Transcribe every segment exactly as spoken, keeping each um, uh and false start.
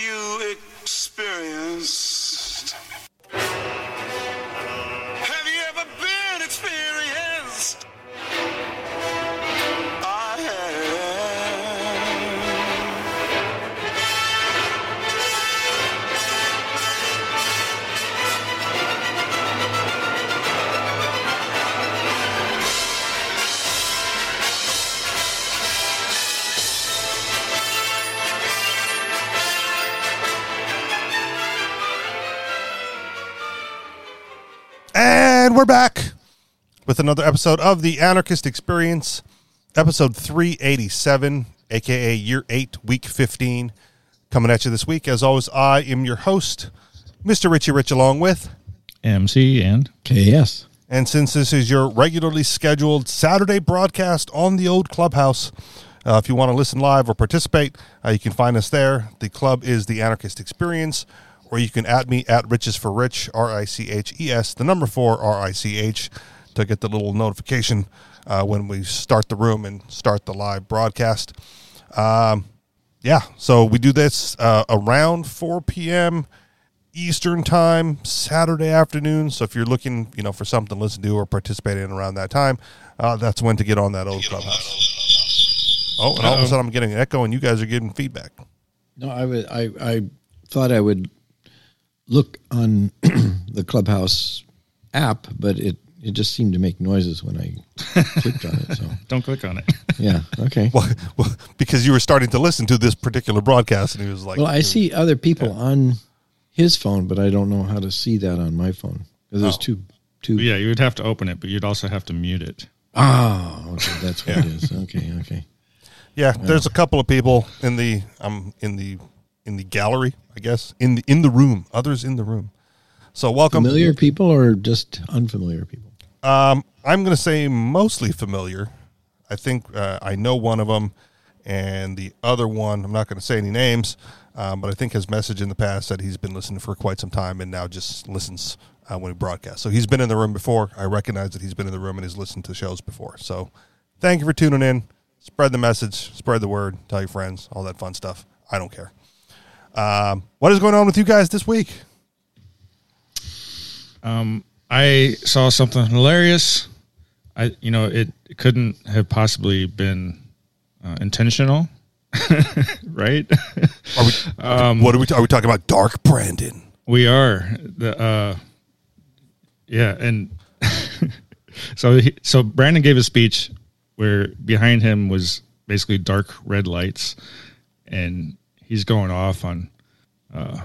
you experienced? Have you ever been experienced? I have. And we're back with another episode of The Anarchist Experience, episode three eighty-seven, a k a. Year eight, Week fifteen, coming at you this week. As always, I am your host, Mister Richie Rich, along with M C and K S. And since this is your regularly scheduled Saturday broadcast on the old Clubhouse, uh, if you want to listen live or participate, uh, you can find us there. The club is The Anarchist Experience. Or you can at me at Riches for Rich, R I C H E S, the number four, R I C H, to get the little notification uh, when we start the room and start the live broadcast. Um, yeah, so we do this uh, around four p.m. Eastern time, Saturday afternoon. So if you're looking, you know, for something to listen to or participate in around that time, uh, that's when to get on that old Clubhouse. Oh, and all of a sudden I'm getting an echo, and you guys are getting feedback. No, I would, I, I thought I would. Look on the Clubhouse app, but it, it just seemed to make noises when I clicked on it. So don't click on it. Yeah. Okay. Well, well, because you were starting to listen to this particular broadcast, and he was like, "Well, I see other people yeah. on his phone, but I don't know how to see that on my phone because there's oh. two, two. Yeah, you would have to open it, but you'd also have to mute it. Oh, okay, that's what yeah. it is. Okay, okay. Yeah, well, there's a couple of people in the um in the. in the gallery, I guess, in the in the room, others in the room. So welcome. Familiar people or just unfamiliar people? Um, I'm going to say mostly familiar. I think uh, I know one of them, and the other one, I'm not going to say any names, um, but I think his message in the past said he's been listening for quite some time and now just listens uh, when he broadcasts. So he's been in the room before. I recognize that he's been in the room and he's listened to shows before. So thank you for tuning in. Spread the message, spread the word, tell your friends, all that fun stuff. I don't care. Um, what is going on with you guys this week? Um, I saw something hilarious. I, you know, it couldn't have possibly been uh, intentional, right? Are we, um, what are we? Are we talking about Dark Brandon? We are the, uh, yeah, and so he, so Brandon gave a speech where behind him was basically dark red lights, and he's going off on uh,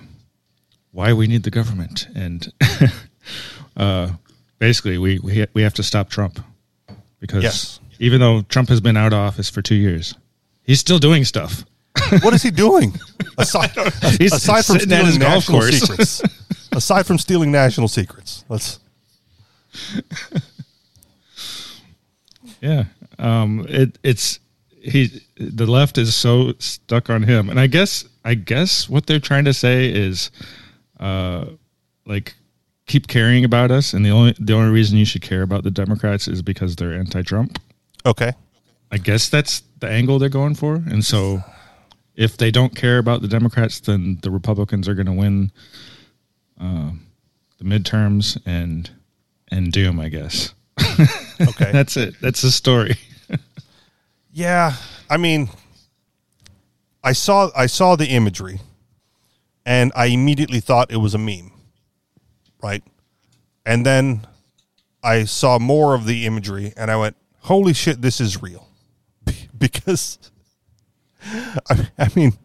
why we need the government, and uh, basically we, we we have to stop Trump because yes. even though Trump has been out of office for two years, he's still doing stuff. What is he doing? Aside, he's aside from stealing his golf course. secrets, aside from stealing national secrets, let's. Yeah, um, it it's. He, the left is so stuck on him. And I guess, I guess what they're trying to say is, uh, like keep caring about us. And the only, the only reason you should care about the Democrats is because they're anti-Trump. Okay. I guess that's the angle they're going for. And so if they don't care about the Democrats, then the Republicans are going to win, um, uh, the midterms and, and doom, I guess. Okay. That's it. That's the story. Yeah, I mean, I saw I saw the imagery, and I immediately thought it was a meme, right? And then I saw more of the imagery, and I went, holy shit, this is real. Because, I, I mean,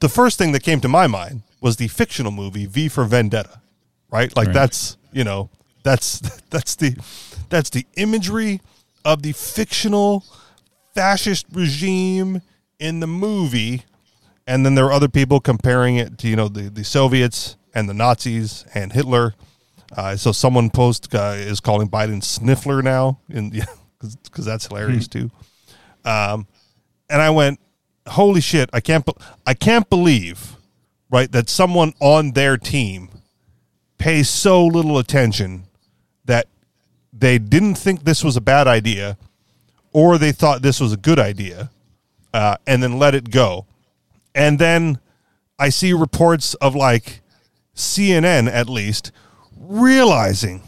the first thing that came to my mind was the fictional movie V for Vendetta, right? Like, right. that's, you know, that's that's the that's the imagery of the fictional fascist regime in the movie, and then there are other people comparing it to, you know, the, the Soviets and the Nazis and Hitler. Uh, so someone post uh, is calling Biden Sniffler now, and yeah, because that's hilarious too. Um, and I went, holy shit! I can't, be- I can't believe, right, that someone on their team pays so little attention that they didn't think this was a bad idea. Or they thought this was a good idea, uh, and then let it go. And then I see reports of like C N N at least realizing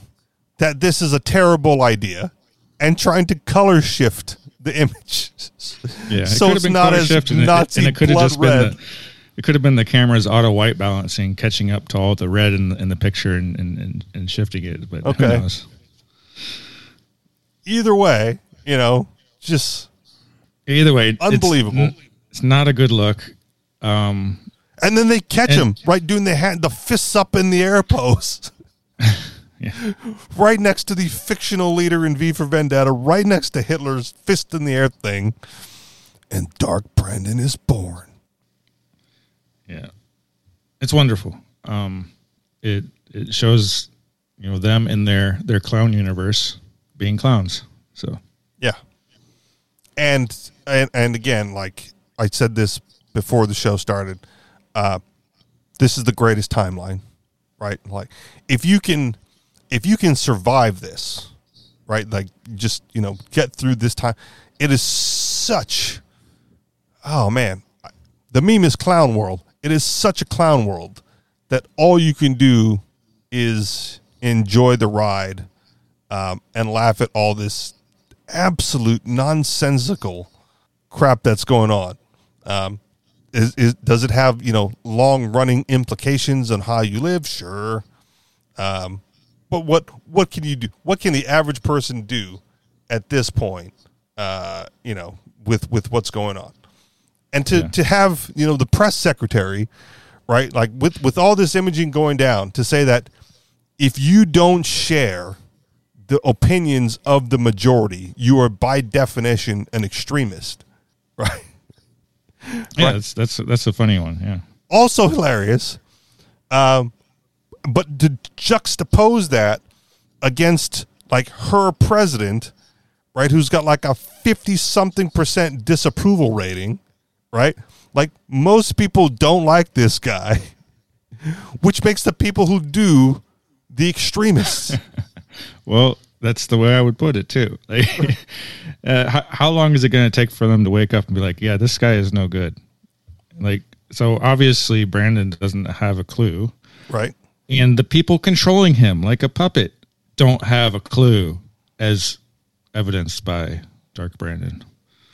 that this is a terrible idea and trying to color shift the image. Yeah, so it it's not as Nazi it, blood just red. The, it could have been the camera's auto white balancing, catching up to all the red in, in the picture and, and, and shifting it. But okay. Who knows? Either way, you know, just either way, unbelievable. It's, n- it's not a good look. Um, and then they catch and, him right doing the hand, the fists up in the air pose, yeah. Right next to the fictional leader in V for Vendetta, right next to Hitler's fist in the air thing, and Dark Brandon is born. Yeah, it's wonderful. Um, it it shows you know them in their their clown universe. Being clowns, so yeah, and and and again, like I said this before the show started, uh, this is the greatest timeline, right? Like if you can, if you can survive this, right? Like just you know get through this time. It is such, oh man, the meme is clown world. It is such a clown world that all you can do is enjoy the ride. Um, and laugh at all this absolute nonsensical crap that's going on. Um, is, is, does it have, you know, long-running implications on how you live? Sure. Um, but what what can you do? What can the average person do at this point, uh, you know, with, with what's going on? And to, yeah. to have, you know, the press secretary, right, like with, with all this imaging going down, to say that if you don't share the opinions of the majority, you are by definition an extremist, right? Yeah, right? That's, that's that's a funny one, yeah. Also hilarious, um, but to juxtapose that against, like, her president, right, who's got, like, a fifty-something percent disapproval rating, right? Like, most people don't like this guy, which makes the people who do the extremists. Well, that's the way I would put it, too. Like, uh, how, how long is it going to take for them to wake up and be like, yeah, this guy is no good? Like, so obviously Brandon doesn't have a clue. Right. And the people controlling him like a puppet don't have a clue, as evidenced by Dark Brandon.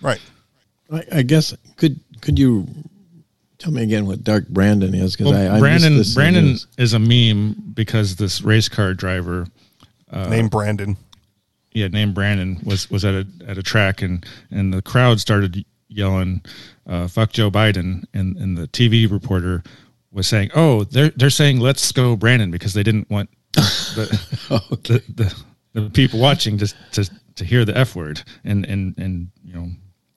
Right. I, I guess, could could you tell me again what Dark Brandon is? Because well, I, I Brandon, missed this Brandon is a meme because this race car driver... Uh, named Brandon. Yeah, named Brandon was, was at a at a track and, and the crowd started yelling, uh, fuck Joe Biden, and, and the T V reporter was saying, oh, they're they're saying let's go Brandon because they didn't want the okay. the, the, the people watching just to, to hear the F word. And, and, and you know,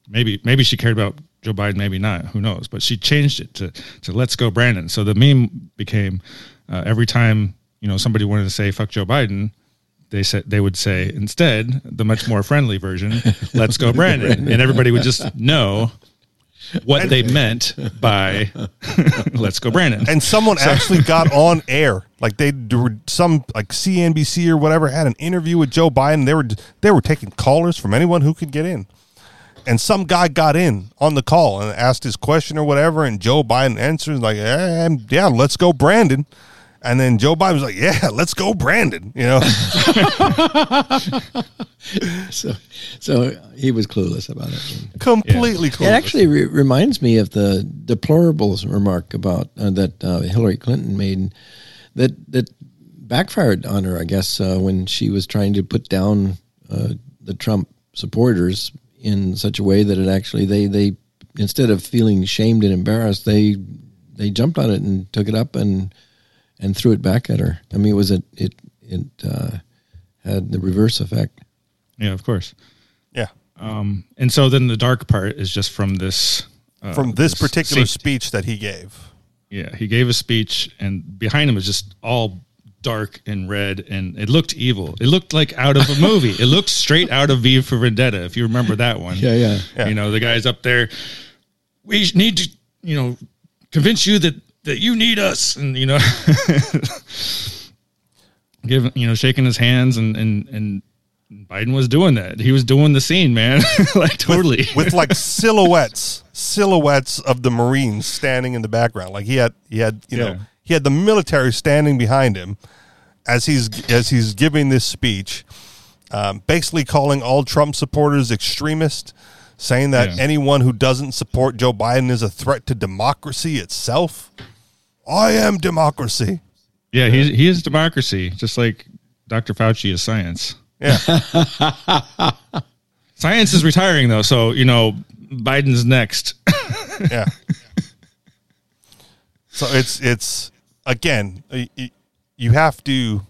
maybe maybe she cared about Joe Biden, maybe not, who knows. But she changed it to, to let's go Brandon. So the meme became uh, every time, you know, somebody wanted to say fuck Joe Biden, They said they would say instead the much more friendly version, "Let's go, Brandon," and everybody would just know what they meant by "Let's go, Brandon." And someone so. actually got on air, like they were some like C N B C or whatever had an interview with Joe Biden. They were they were taking callers from anyone who could get in, and some guy got in on the call and asked his question or whatever, and Joe Biden answers like, eh, "Yeah, let's go, Brandon." And then Joe Biden was like, yeah, let's go, Brandon, you know. so so he was clueless about it. Completely yeah. clueless. It actually re- reminds me of the deplorables remark about uh, that uh, Hillary Clinton made that, that backfired on her, I guess, uh, when she was trying to put down uh, the Trump supporters in such a way that it actually, they, they instead of feeling shamed and embarrassed, they they jumped on it and took it up and... and threw it back at her. I mean, it was a, it it uh, had the reverse effect. Yeah, of course. Yeah. Um, and so then the dark part is just from this uh, from this, this particular se- speech that he gave. Yeah, he gave a speech, and behind him was just all dark and red, and it looked evil. It looked like out of a movie. It looked straight out of V for Vendetta, if you remember that one. Yeah, yeah. yeah. You know, the guy's up there. We need to, you know, convince you that. That you need us, and you know, give you know, shaking his hands and and and Biden was doing that. He was doing the scene, man. Like, totally. With, with like silhouettes, silhouettes of the Marines standing in the background. Like he had, he had, you yeah. know, he had the military standing behind him as he's, as he's giving this speech, um, basically calling all Trump supporters extremists, saying that yeah. anyone who doesn't support Joe Biden is a threat to democracy itself. I am democracy. Yeah, yeah. He, he is democracy, just like Doctor Fauci is science. Yeah. Science is retiring, though, so, you know, Biden's next. Yeah. So it's, it's again, you have to.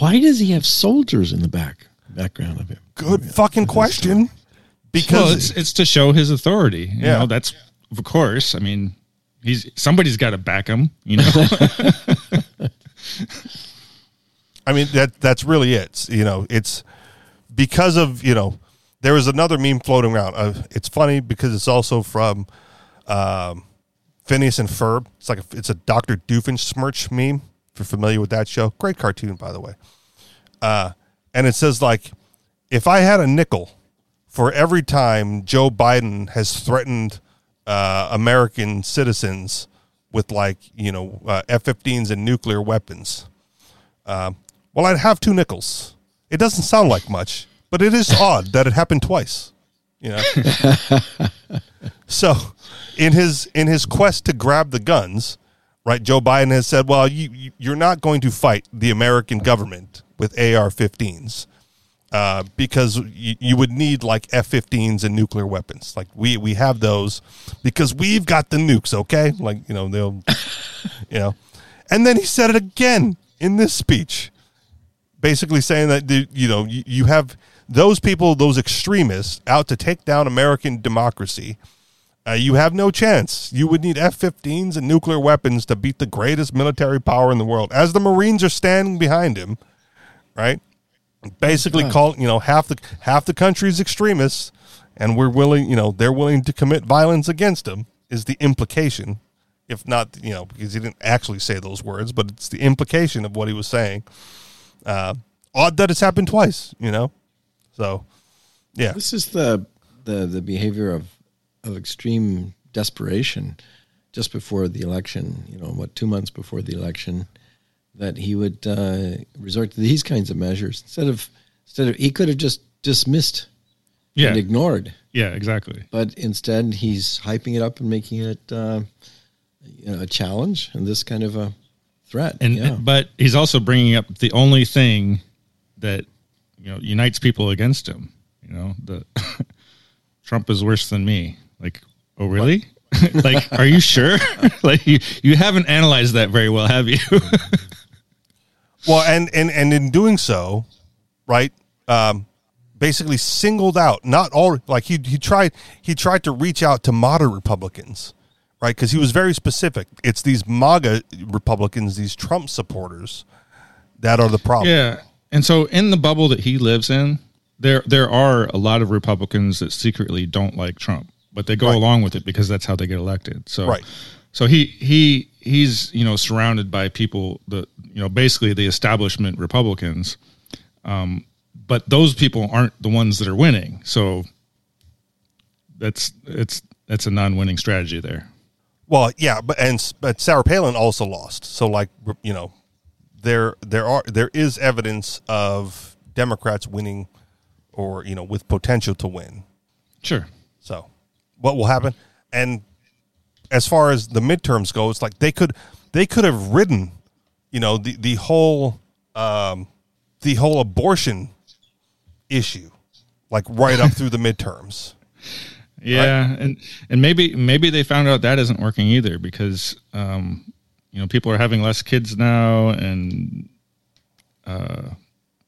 Why does he have soldiers in the back background of him? Good yeah. fucking question. Because well, it's, it's to show his authority. You yeah. know, that's, of course, I mean, he's somebody's got to back him, you know. I mean, that that's really it. You know, it's because of, you know, there was another meme floating around. Uh, it's funny because it's also from um, Phineas and Ferb. It's like a, it's a Doctor Doofenshmirtz meme, if you're familiar with that show. Great cartoon, by the way. Uh, and it says, like, if I had a nickel for every time Joe Biden has threatened uh, American citizens with, like, you know, uh, F fifteens and nuclear weapons, uh, well, I'd have two nickels. It doesn't sound like much, but it is odd that it happened twice. You know. So, in his in his quest to grab the guns, right? Joe Biden has said, "Well, you you're not going to fight the American government with A R fifteens uh, because you, you would need like F fifteens and nuclear weapons. Like we we have those because we've got the nukes. Okay, like you know they'll, you know." And then he said it again in this speech, basically saying that, the, you know, you, you have those people, those extremists out to take down American democracy. Uh, you have no chance. You would need F fifteens and nuclear weapons to beat the greatest military power in the world, as the Marines are standing behind him, right? Basically oh call, you know, half the half the country's extremists, and we're willing, you know, they're willing to commit violence against them is the implication. If not, you know, because he didn't actually say those words, but it's the implication of what he was saying. Uh, odd that it's happened twice, you know? So, yeah. This is the the, the behavior of, of extreme desperation just before the election, you know, what, two months before the election, that he would uh, resort to these kinds of measures. Instead of, instead of he could have just dismissed yeah. and ignored. Yeah, exactly. But instead, he's hyping it up and making it... Uh, You know, a challenge and this kind of a threat. And yeah. But he's also bringing up the only thing that, you know, unites people against him. You know, the Trump is worse than me. Like, oh, really? Like, are you sure? Like, you, you haven't analyzed that very well, have you? Well, and, and, and in doing so, right, um, basically singled out, not all, like he he tried he tried to reach out to moderate Republicans. Right, because he was very specific. It's these MAGA Republicans, these Trump supporters, that are the problem. Yeah, and so in the bubble that he lives in, there there are a lot of Republicans that secretly don't like Trump, but they go right. along with it because that's how they get elected. So, right. so he he he's you know surrounded by people that you know basically the establishment Republicans, um, but those people aren't the ones that are winning. So that's it's that's a non-winning strategy there. Well, yeah, but and but Sarah Palin also lost. So, like you know, there there are there is evidence of Democrats winning, or you know, with potential to win. Sure. So, what will happen? And as far as the midterms go, it's like they could they could have ridden, you know, the the whole um, the whole abortion issue, like right up through the midterms. Yeah, right. and, and maybe maybe they found out that isn't working either because, um, you know, people are having less kids now and uh,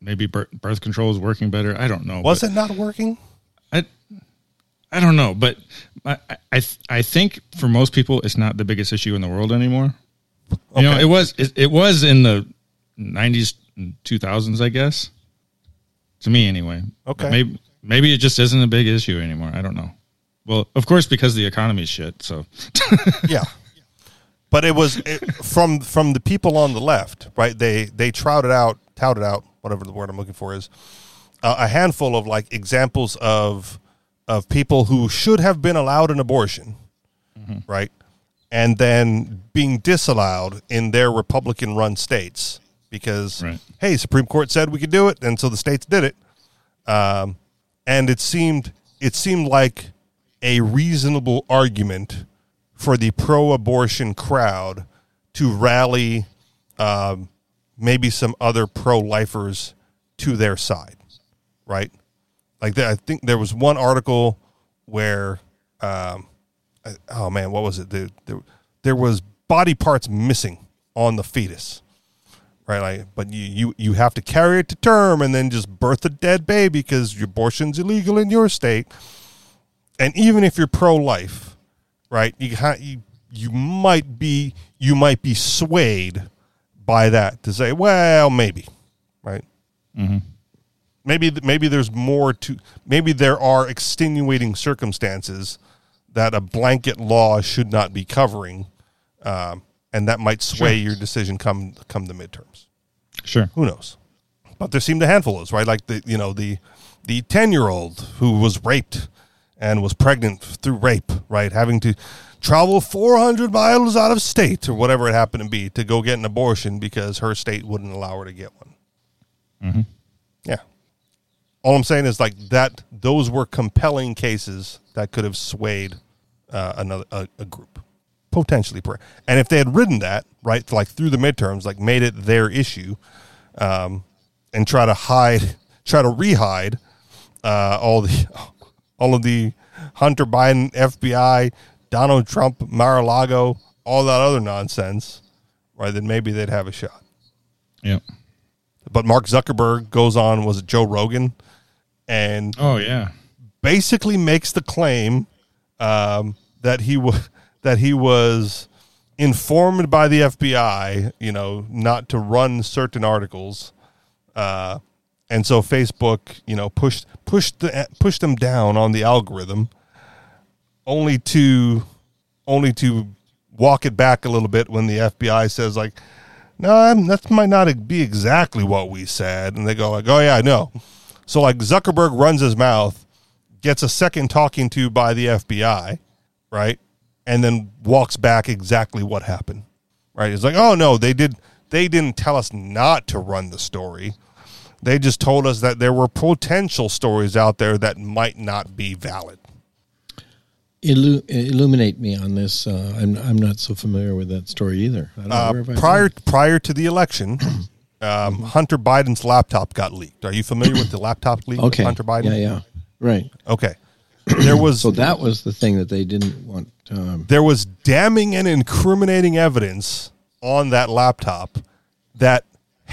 maybe birth, birth control is working better. I don't know. Was it not working? I I don't know, but I I, I think for most people it's not the biggest issue in the world anymore. Okay. You know, it was it, it was in the nineties and two thousands, I guess. To me, anyway. Okay. But maybe maybe it just isn't a big issue anymore. I don't know. Well, of course, because the economy's shit. So, yeah, but it was it, from from the people on the left, right? They they trouted out, touted out, whatever the word I'm looking for is, uh, a handful of like examples of of people who should have been allowed an abortion, mm-hmm. right, and then being disallowed in their Republican-run states because right. hey, Supreme Court said we could do it, and so the states did it. Um, and it seemed it seemed like a reasonable argument for the pro-abortion crowd to rally um, maybe some other pro-lifers to their side, right? Like, the, I think there was one article where, um, I, oh, man, what was it? The, the, there was body parts missing on the fetus, right? Like, but you, you, you have to carry it to term and then just birth a dead baby because your abortion's illegal in your state. And even if you're pro-life, right, you, you you might be you might be swayed by that to say, well, maybe, right? Mm-hmm. Maybe maybe there's more to maybe there are extenuating circumstances that a blanket law should not be covering, um, and that might sway sure. your decision come come the midterms. Sure, who knows? But there seemed a handful of those, right? Like the you know the the ten-year-old who was raped and was pregnant through rape, right? Having to travel four hundred miles out of state or whatever it happened to be to go get an abortion because her state wouldn't allow her to get one. Mm-hmm. Yeah. All I'm saying is like that, those were compelling cases that could have swayed uh, another a, a group, potentially. And if they had ridden that, right, like through the midterms, like made it their issue um, and try to hide, try to re-hide uh, all the... all of the Hunter Biden, F B I, Donald Trump, Mar-a-Lago, all that other nonsense, right? Then maybe they'd have a shot. Yep. But Mark Zuckerberg goes on, was it Joe Rogan? And oh yeah, basically makes the claim um, that he was that he was informed by the F B I, you know, not to run certain articles. Uh, And so Facebook, you know, pushed pushed the, pushed them down on the algorithm, only to only to walk it back a little bit when the F B I says like, no, that might not be exactly what we said, and they go like, oh yeah, I know. So like Zuckerberg runs his mouth, gets a second talking to by the F B I, right, and then walks back exactly what happened, right? It's like, oh no, they did they didn't tell us not to run the story. They just told us that there were potential stories out there that might not be valid. Illu- illuminate me on this. Uh, I'm I'm not so familiar with that story either. I don't uh, know where prior prior to the election, um, Hunter Biden's laptop got leaked. Are you familiar with the laptop leak? Okay. Of Hunter Biden? Yeah, yeah, right. Okay. There was so that was the thing that they didn't want. Um, there was damning and incriminating evidence on that laptop that,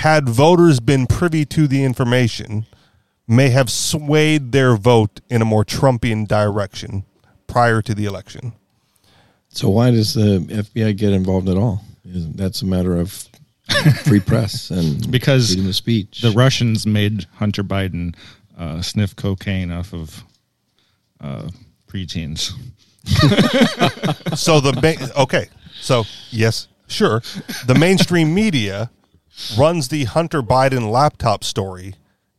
had voters been privy to the information, may have swayed their vote in a more Trumpian direction prior to the election. So why does the F B I get involved at all? That's a matter of free press and because freedom of speech. The Russians made Hunter Biden uh, sniff cocaine off of uh, preteens. So the main, okay, so yes, sure, the mainstream media runs the Hunter Biden laptop story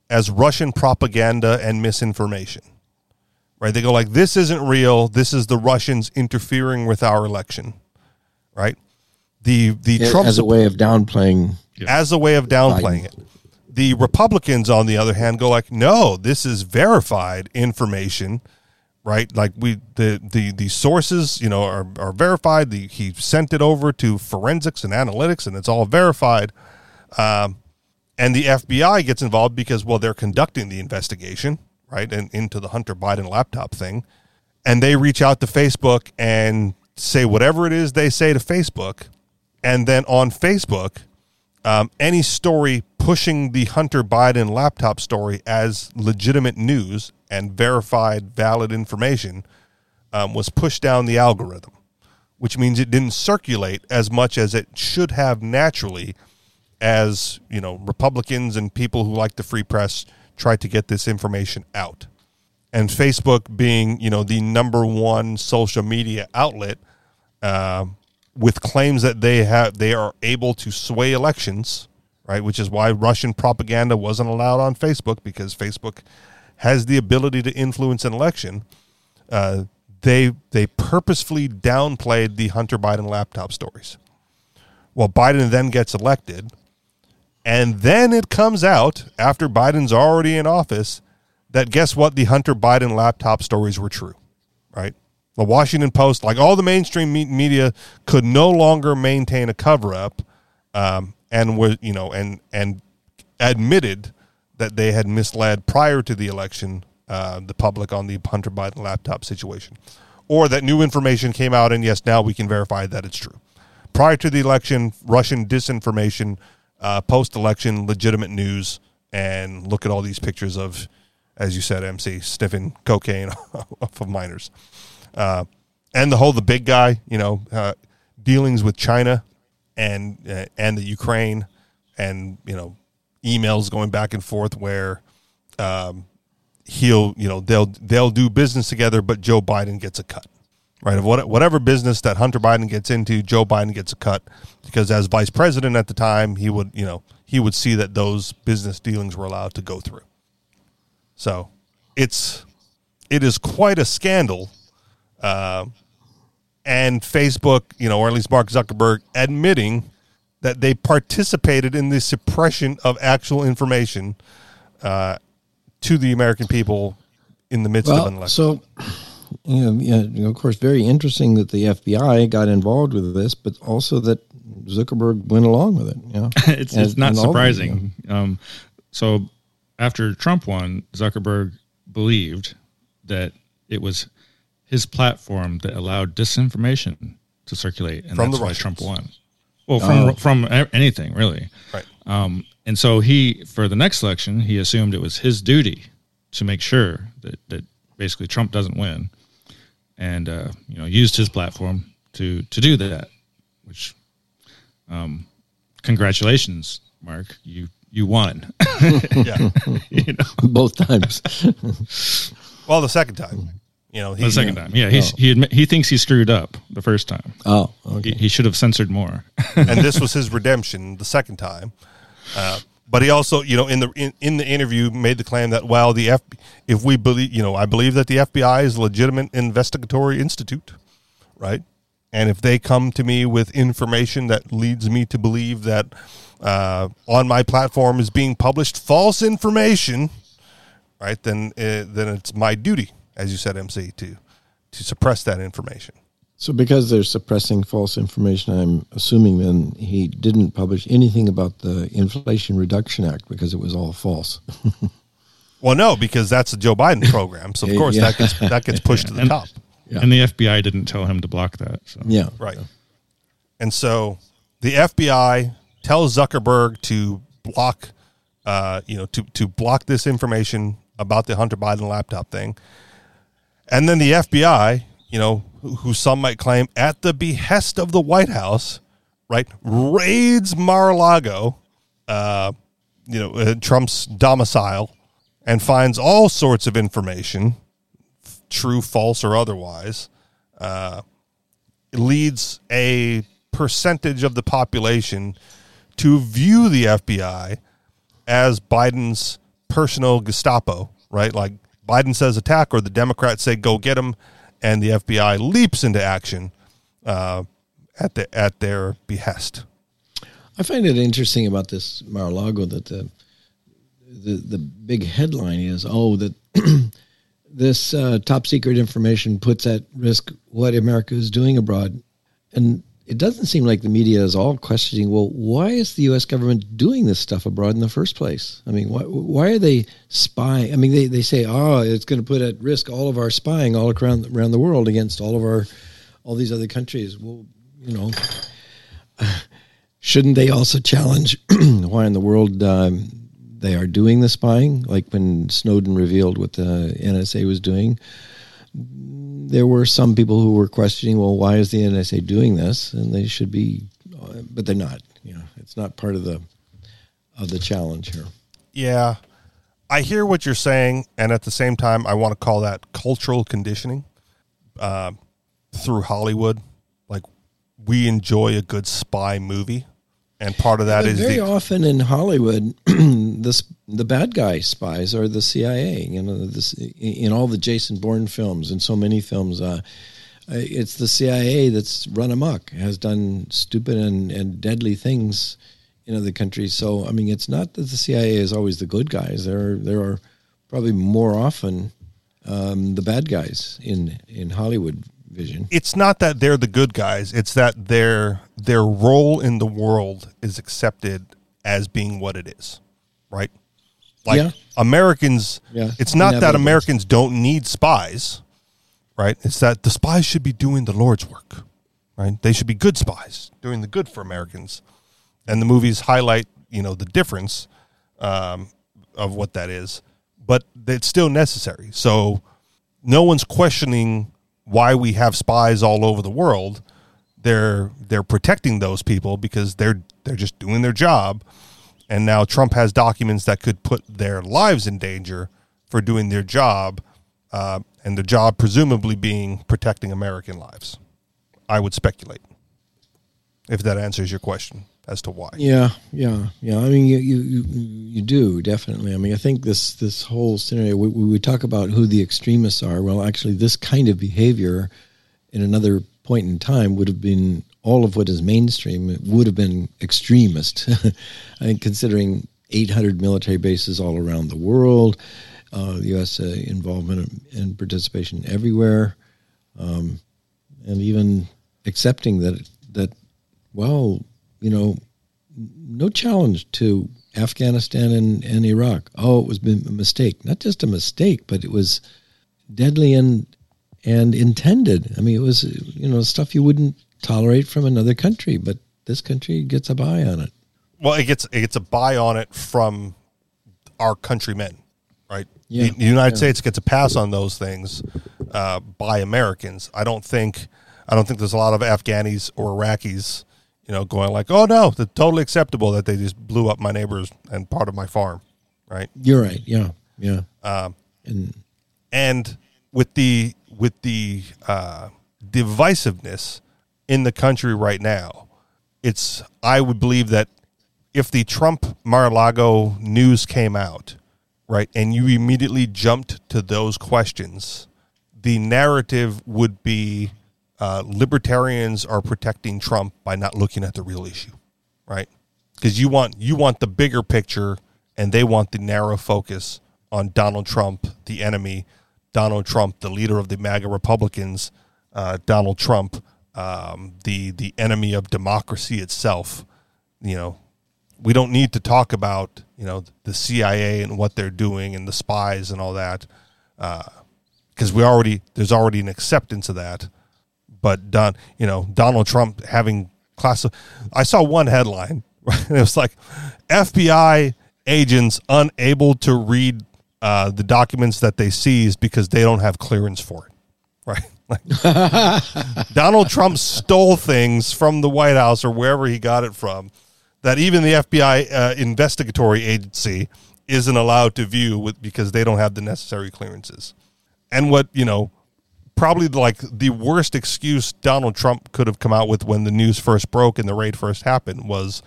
as Russian propaganda and misinformation, right? They go like, this isn't real. This is the Russians interfering with our election, right? The the it, Trump as a way of downplaying as a way of downplaying Biden. It. The Republicans, on the other hand, go like, no, this is verified information, right? Like we the the the sources, you know, are are verified. The, he sent it over to forensics and analytics, and it's all verified. Um, and the F B I gets involved because, well, they're conducting the investigation, right, and into the Hunter Biden laptop thing, and they reach out to Facebook and say whatever it is they say to Facebook, and then on Facebook, um, any story pushing the Hunter Biden laptop story as legitimate news and verified valid information um, was pushed down the algorithm, which means it didn't circulate as much as it should have naturally, as, you know, Republicans and people who like the free press try to get this information out. And Facebook being, you know, the number one social media outlet uh, with claims that they have, they are able to sway elections, right? Which is why Russian propaganda wasn't allowed on Facebook, because Facebook has the ability to influence an election. Uh, they they purposefully downplayed the Hunter Biden laptop stories. Well, Biden then gets elected, and then it comes out, after Biden's already in office, that guess what? The Hunter Biden laptop stories were true, right? The Washington Post, like all the mainstream me- media, could no longer maintain a cover-up, um, and was, you know, and and admitted that they had misled prior to the election uh, the public on the Hunter Biden laptop situation, or that new information came out, and yes, now we can verify that it's true. Prior to the election, Russian disinformation, uh, post-election, legitimate news, and look at all these pictures of, as you said, M C, sniffing cocaine off of minors. Uh, and the whole, the big guy, you know, uh, dealings with China and, uh, and the Ukraine, and, you know, emails going back and forth where, um, he'll, you know, they'll, they'll do business together, but Joe Biden gets a cut, right? Of what, whatever business that Hunter Biden gets into, Joe Biden gets a cut, because as vice president at the time, he would, you know, he would see that those business dealings were allowed to go through. So it's, it is quite a scandal. Uh, and Facebook, you know, or at least Mark Zuckerberg, admitting that they participated in the suppression of actual information uh, to the American people in the midst well, of an election. So, you know, you know, of course, very interesting that the F B I got involved with this, but also that Zuckerberg went along with it. You know? it's, and, it's not surprising. These, you know. um, so after Trump won, Zuckerberg believed that it was his platform that allowed disinformation to circulate, and from that's why Trump won. Well, from oh. from anything really, right? Um, and so he, for the next election, he assumed it was his duty to make sure that, that basically Trump doesn't win, and uh, you know, used his platform to to do that. Which, um, congratulations, Mark, you you won. Yeah, you know? Both times. Well, the second time. You know, he, the second time, yeah, he's, oh. he admit, he thinks he screwed up the first time. Oh, okay. He, he should have censored more. And this was his redemption the second time. Uh, but he also, you know, in the in, in the interview made the claim that well, the F, if we believe, you know, I believe that the F B I is a legitimate investigatory institute, right? And if they come to me with information that leads me to believe that uh, on my platform is being published false information, right? Then uh, then it's my duty, as you said, M C, to to suppress that information. So because they're suppressing false information, I'm assuming then he didn't publish anything about the Inflation Reduction Act because it was all false. Well, no, because that's a Joe Biden program. So, of course, yeah. that gets that gets pushed yeah. to the and, top. Yeah. And the F B I didn't tell him to block that. So. Yeah. Right. And so the F B I tells Zuckerberg to block, uh, you know, to, to block this information about the Hunter Biden laptop thing. And then the F B I, you know, who some might claim at the behest of the White House, right, raids Mar-a-Lago, uh, you know, uh, Trump's domicile, and finds all sorts of information, f- true, false, or otherwise. Uh, leads a percentage of the population to view the F B I as Biden's personal Gestapo, right, like, Biden says attack, or the Democrats say go get him, and the F B I leaps into action uh, at the at their behest. I find it interesting about this Mar-a-Lago that the the, the big headline is, oh, that this uh, top secret information puts at risk what America is doing abroad. And it doesn't seem like the media is all questioning, well, why is the U S government doing this stuff abroad in the first place? I mean, why, why are they spying? I mean, they, they say, oh, it's going to put at risk all of our spying all around, around the world against all of our, all these other countries. Well, you know, shouldn't they also challenge why in the world um, they are doing the spying? Like when Snowden revealed what the N S A was doing, there were some people who were questioning, well, why is the N S A doing this? And they should be, but they're not. You know, it's not part of the of the challenge here. Yeah, I hear what you're saying, and at the same time, I want to call that cultural conditioning uh, through Hollywood. Like, we enjoy a good spy movie, And part of that but is very the, often in Hollywood, this the bad guy spies are the C I A. You know, this in all the Jason Bourne films and so many films, uh, it's the C I A that's run amok, has done stupid and, and deadly things in other countries. So I mean, it's not that the C I A is always the good guys. There, there are probably more often um, the bad guys in in Hollywood. Vision. It's not that they're the good guys. It's that their their role in the world is accepted as being what it is, right? Like yeah. Americans, yeah. it's not that Americans don't need spies, right? It's that the spies should be doing the Lord's work, right? They should be good spies doing the good for Americans. And the movies highlight, you know, the difference um, of what that is, but it's still necessary. So no one's questioning why we have spies all over the world. They're they're protecting those people because they're they're just doing their job. And now Trump has documents that could put their lives in danger for doing their job, uh, and the job presumably being protecting American lives. I would speculate, if that answers your question as to why. Yeah, yeah, yeah. I mean, you you, you do, definitely. I mean, I think this this whole scenario, we, we talk about who the extremists are. Well, actually, this kind of behavior in another point in time would have been, all of what is mainstream, it would have been extremist. I mean, considering eight hundred military bases all around the world, uh, the U S involvement and participation everywhere, um, and even accepting that that, well, you know, no challenge to Afghanistan and, and Iraq. Oh, it was a mistake. Not just a mistake, but it was deadly and and intended. I mean, it was, you know, stuff you wouldn't tolerate from another country, but this country gets a buy on it. Well, it gets it gets a buy on it from our countrymen, right? Yeah. The United yeah. States gets a pass on those things uh, by Americans. I don't think I don't think there's a lot of Afghanis or Iraqis, you know, going like, oh, no, it's totally acceptable that they just blew up my neighbors and part of my farm, right? You're right, yeah, yeah. Um, and, and with the with the uh, divisiveness in the country right now, it's, I would believe that if the Trump Mar-a-Lago news came out, right, and you immediately jumped to those questions, the narrative would be, Uh, libertarians are protecting Trump by not looking at the real issue, right? Because you want you want the bigger picture, and they want the narrow focus on Donald Trump, the enemy, Donald Trump, the leader of the MAGA Republicans, uh, Donald Trump, um, the the enemy of democracy itself. You know, we don't need to talk about, you know, the C I A and what they're doing and the spies and all that, because uh, we already there's already an acceptance of that. But Don, you know, Donald Trump having class. I saw one headline, right? And it was like, F B I agents unable to read uh, the documents that they seized because they don't have clearance for it, right? Like, Donald Trump stole things from the White House or wherever he got it from that even the F B I uh, investigatory agency isn't allowed to view with, because they don't have the necessary clearances. And what, you know, probably like the worst excuse Donald Trump could have come out with when the news first broke and the raid first happened was,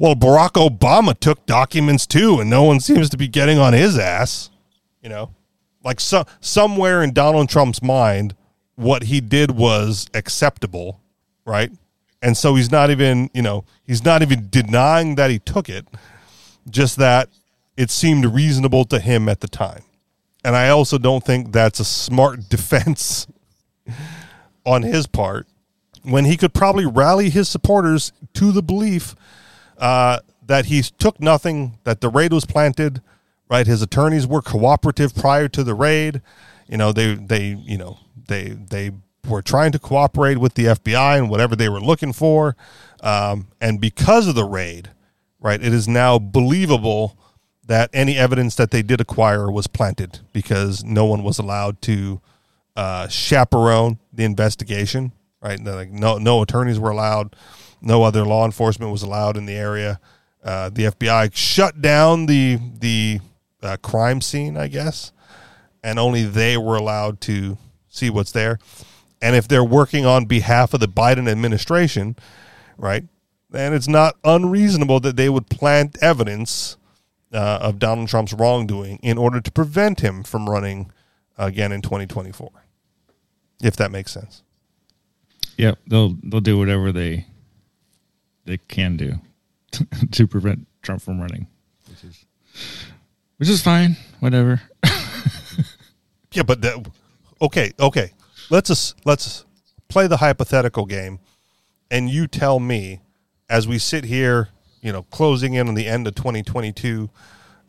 well, Barack Obama took documents too, and no one seems to be getting on his ass. You know, like so, somewhere in Donald Trump's mind, what he did was acceptable, right? And so he's not even, you know, he's not even denying that he took it, just that it seemed reasonable to him at the time. And I also don't think that's a smart defense on his part when he could probably rally his supporters to the belief uh, that he took nothing, that the raid was planted, right? His attorneys were cooperative prior to the raid. You know, they, they, you know, they, they were trying to cooperate with the F B I and whatever they were looking for. Um, and because of the raid, right, it is now believable that any evidence that they did acquire was planted because no one was allowed to uh, chaperone the investigation, right? Like no, no attorneys were allowed, no other law enforcement was allowed in the area. Uh, the F B I shut down the the uh, crime scene, I guess, and only they were allowed to see what's there. And if they're working on behalf of the Biden administration, right? And it's not unreasonable that they would plant evidence uh, of Donald Trump's wrongdoing in order to prevent him from running again in twenty twenty-four, if that makes sense. Yeah, they'll they'll do whatever they they can do to prevent Trump from running, which is which is fine, whatever. Yeah, but that, okay, okay. Let's us, let's play the hypothetical game, and you tell me, as we sit here, you know, closing in on the end of twenty twenty-two,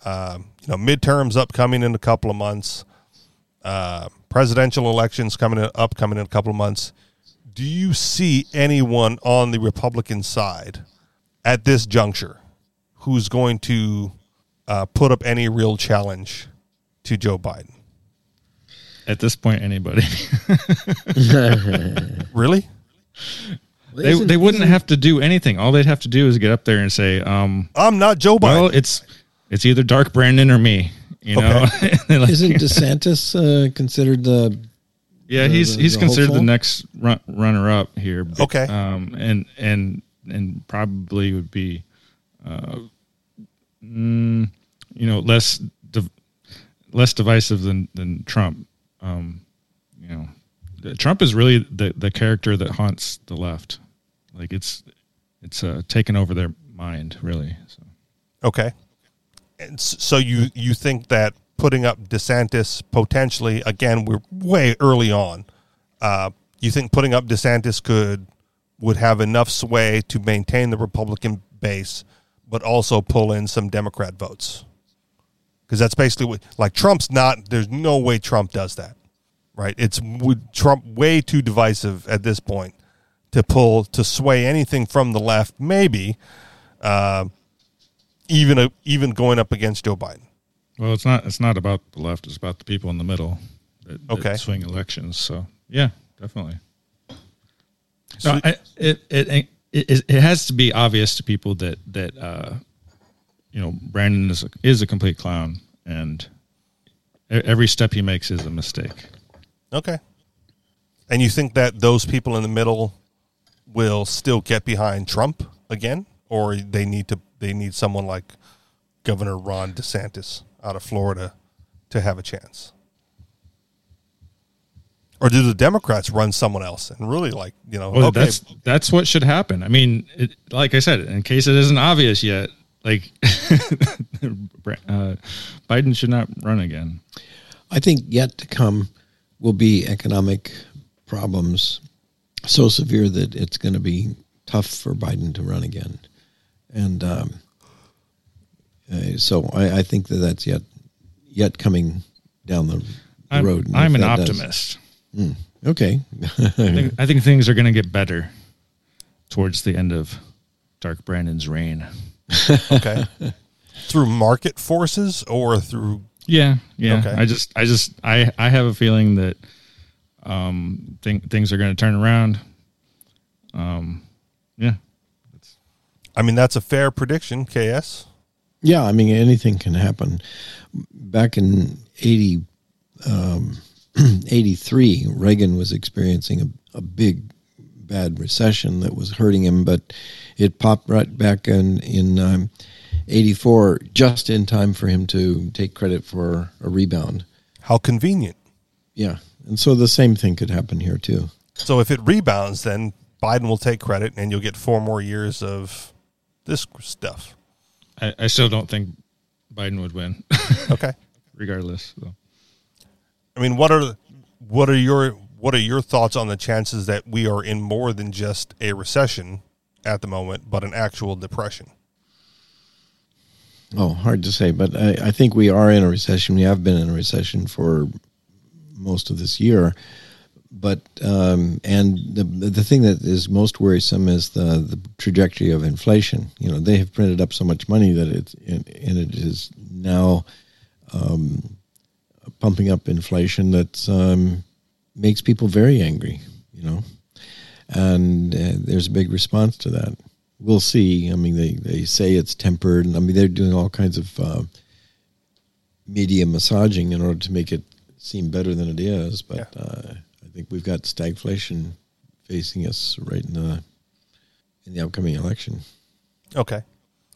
um, you know, midterms upcoming in a couple of months, uh, presidential elections coming in, upcoming in a couple of months. Do you see anyone on the Republican side at this juncture who's going to uh, put up any real challenge to Joe Biden? At this point, anybody. Really? They they wouldn't have to do anything. All they'd have to do is get up there and say, um, "I'm not Joe Biden." Well, it's it's either Dark Brandon or me. You know, okay. Like, isn't DeSantis uh, considered the? Yeah, the, he's the, he's the considered hopeful? The next run, runner up here. But, okay, um, and and and probably would be, uh, mm, you know, less div- less divisive than than Trump. Um, you know. Trump is really the, the character that haunts the left. Like it's it's uh, taken over their mind, really. So. Okay. And so you, you think that putting up DeSantis potentially, again, we're way early on, uh, you think putting up DeSantis could would have enough sway to maintain the Republican base but also pull in some Democrat votes? Because that's basically what, like Trump's not, there's no way Trump does that. Right, it's would Trump way too divisive at this point to pull to sway anything from the left, maybe uh, even a, even going up against Joe Biden. Well, it's not it's not about the left; it's about the people in the middle that, that okay. swing elections. So, yeah, definitely. So no, I, it, it it it has to be obvious to people that that uh, you know Brandon is a, is a complete clown, and every step he makes is a mistake. Okay. And you think that those people in the middle will still get behind Trump again, or they need to they need someone like Governor Ron DeSantis out of Florida to have a chance? Or do the Democrats run someone else and really like, you know, well, okay. that's that's what should happen. I mean, it, like I said, in case it isn't obvious yet, like uh, Biden should not run again. I think yet to come will be economic problems so severe that it's going to be tough for Biden to run again. And um, uh, so I, I think that that's yet yet coming down the, the I'm, road. And I'm an optimist. Does, mm, okay. I, think, I think things are going to get better towards the end of Dark Brandon's reign. Okay. Through market forces or through... Yeah, yeah. Okay. I just, I just, I, I have a feeling that um, th- things are going to turn around. Um, yeah. It's, I mean, that's a fair prediction, K S. Yeah, I mean, anything can happen. Back in eighty, um, eighty-three, Reagan was experiencing a, a big, bad recession that was hurting him, but it popped right back in in. Um, eighty-four, just in time for him to take credit for a rebound. How convenient. Yeah. And so the same thing could happen here, too. So if it rebounds, then Biden will take credit, and you'll get four more years of this stuff. I, I still don't think Biden would win. Okay. Regardless. So. I mean, what are what are your what are your thoughts on the chances that we are in more than just a recession at the moment, but an actual depression? Oh, hard to say, but I, I think we are in a recession. We have been in a recession for most of this year, but um, and the the thing that is most worrisome is the, the trajectory of inflation. You know, they have printed up so much money that it and it is now um, pumping up inflation that um, makes people very angry. You know, and uh, there's a big response to that. We'll see. I mean, they, they say it's tempered. I mean, they're doing all kinds of uh, media massaging in order to make it seem better than it is. But yeah. uh, I think we've got stagflation facing us right in the in the upcoming election. Okay.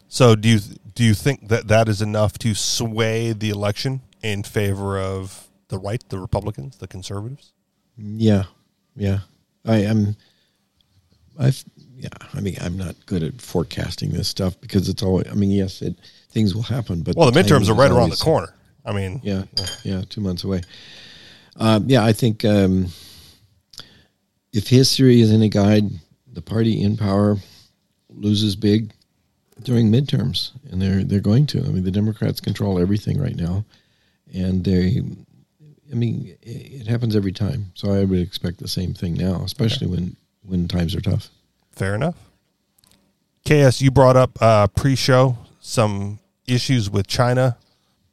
So do you do you think that that is enough to sway the election in favor of the right, the Republicans, the conservatives? Yeah, yeah. I am. I yeah. I mean, I'm not good at forecasting this stuff because it's always. I mean, yes, it, things will happen, but well, the, the midterms are right around the corner. I mean, yeah, yeah, yeah two months away. Um, yeah, I think um, if history is any guide, the party in power loses big during midterms, and they're they're going to. I mean, the Democrats control everything right now, and they. I mean, it happens every time, so I would expect the same thing now, especially okay. when, when times are tough. Fair enough. K S, you brought up uh, pre-show some issues with China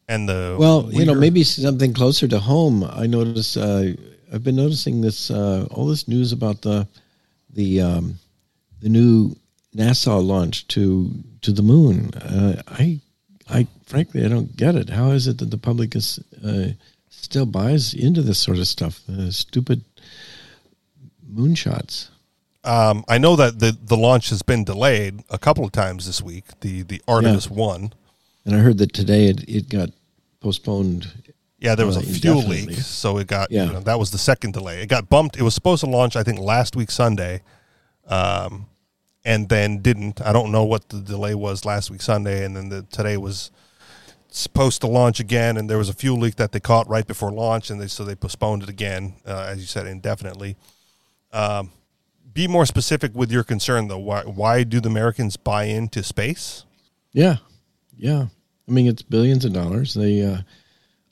and the well, Uyghur. You know, maybe something closer to home. I noticed uh, I've been noticing this uh, all this news about the the um, the new NASA launch to to the moon. Uh, I I frankly I don't get it. How is it that the public is uh, still buys into this sort of stuff, the stupid moonshots? Um, I know that the, the launch has been delayed a couple of times this week, the, the Artemis yeah. one. And I heard that today it, it got postponed. Yeah, there was uh, a fuel leak, so it got, yeah. you know, that was the second delay. It got bumped. It was supposed to launch, I think, last week Sunday, um, and then didn't. I don't know what the delay was last week Sunday, and then the, today was supposed to launch again, and there was a fuel leak that they caught right before launch, and they so they postponed it again, uh, as you said, indefinitely. Um, be more specific with your concern, though. Why why do the Americans buy into space? Yeah, yeah. I mean, it's billions of dollars. They, uh,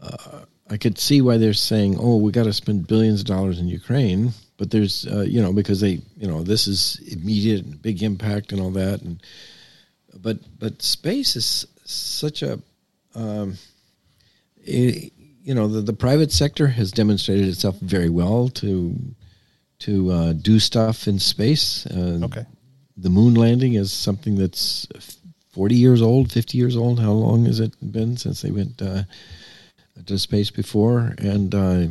uh, I could see why they're saying, "Oh, we got to spend billions of dollars in Ukraine," but there's, uh, you know, because they, you know, this is immediate and big impact and all that, and but but space is such a Um, it, you know, the, the private sector has demonstrated itself very well to to uh, do stuff in space. Uh, okay. The moon landing is something that's forty years old, fifty years old. How long has it been since they went uh, to space before? And uh,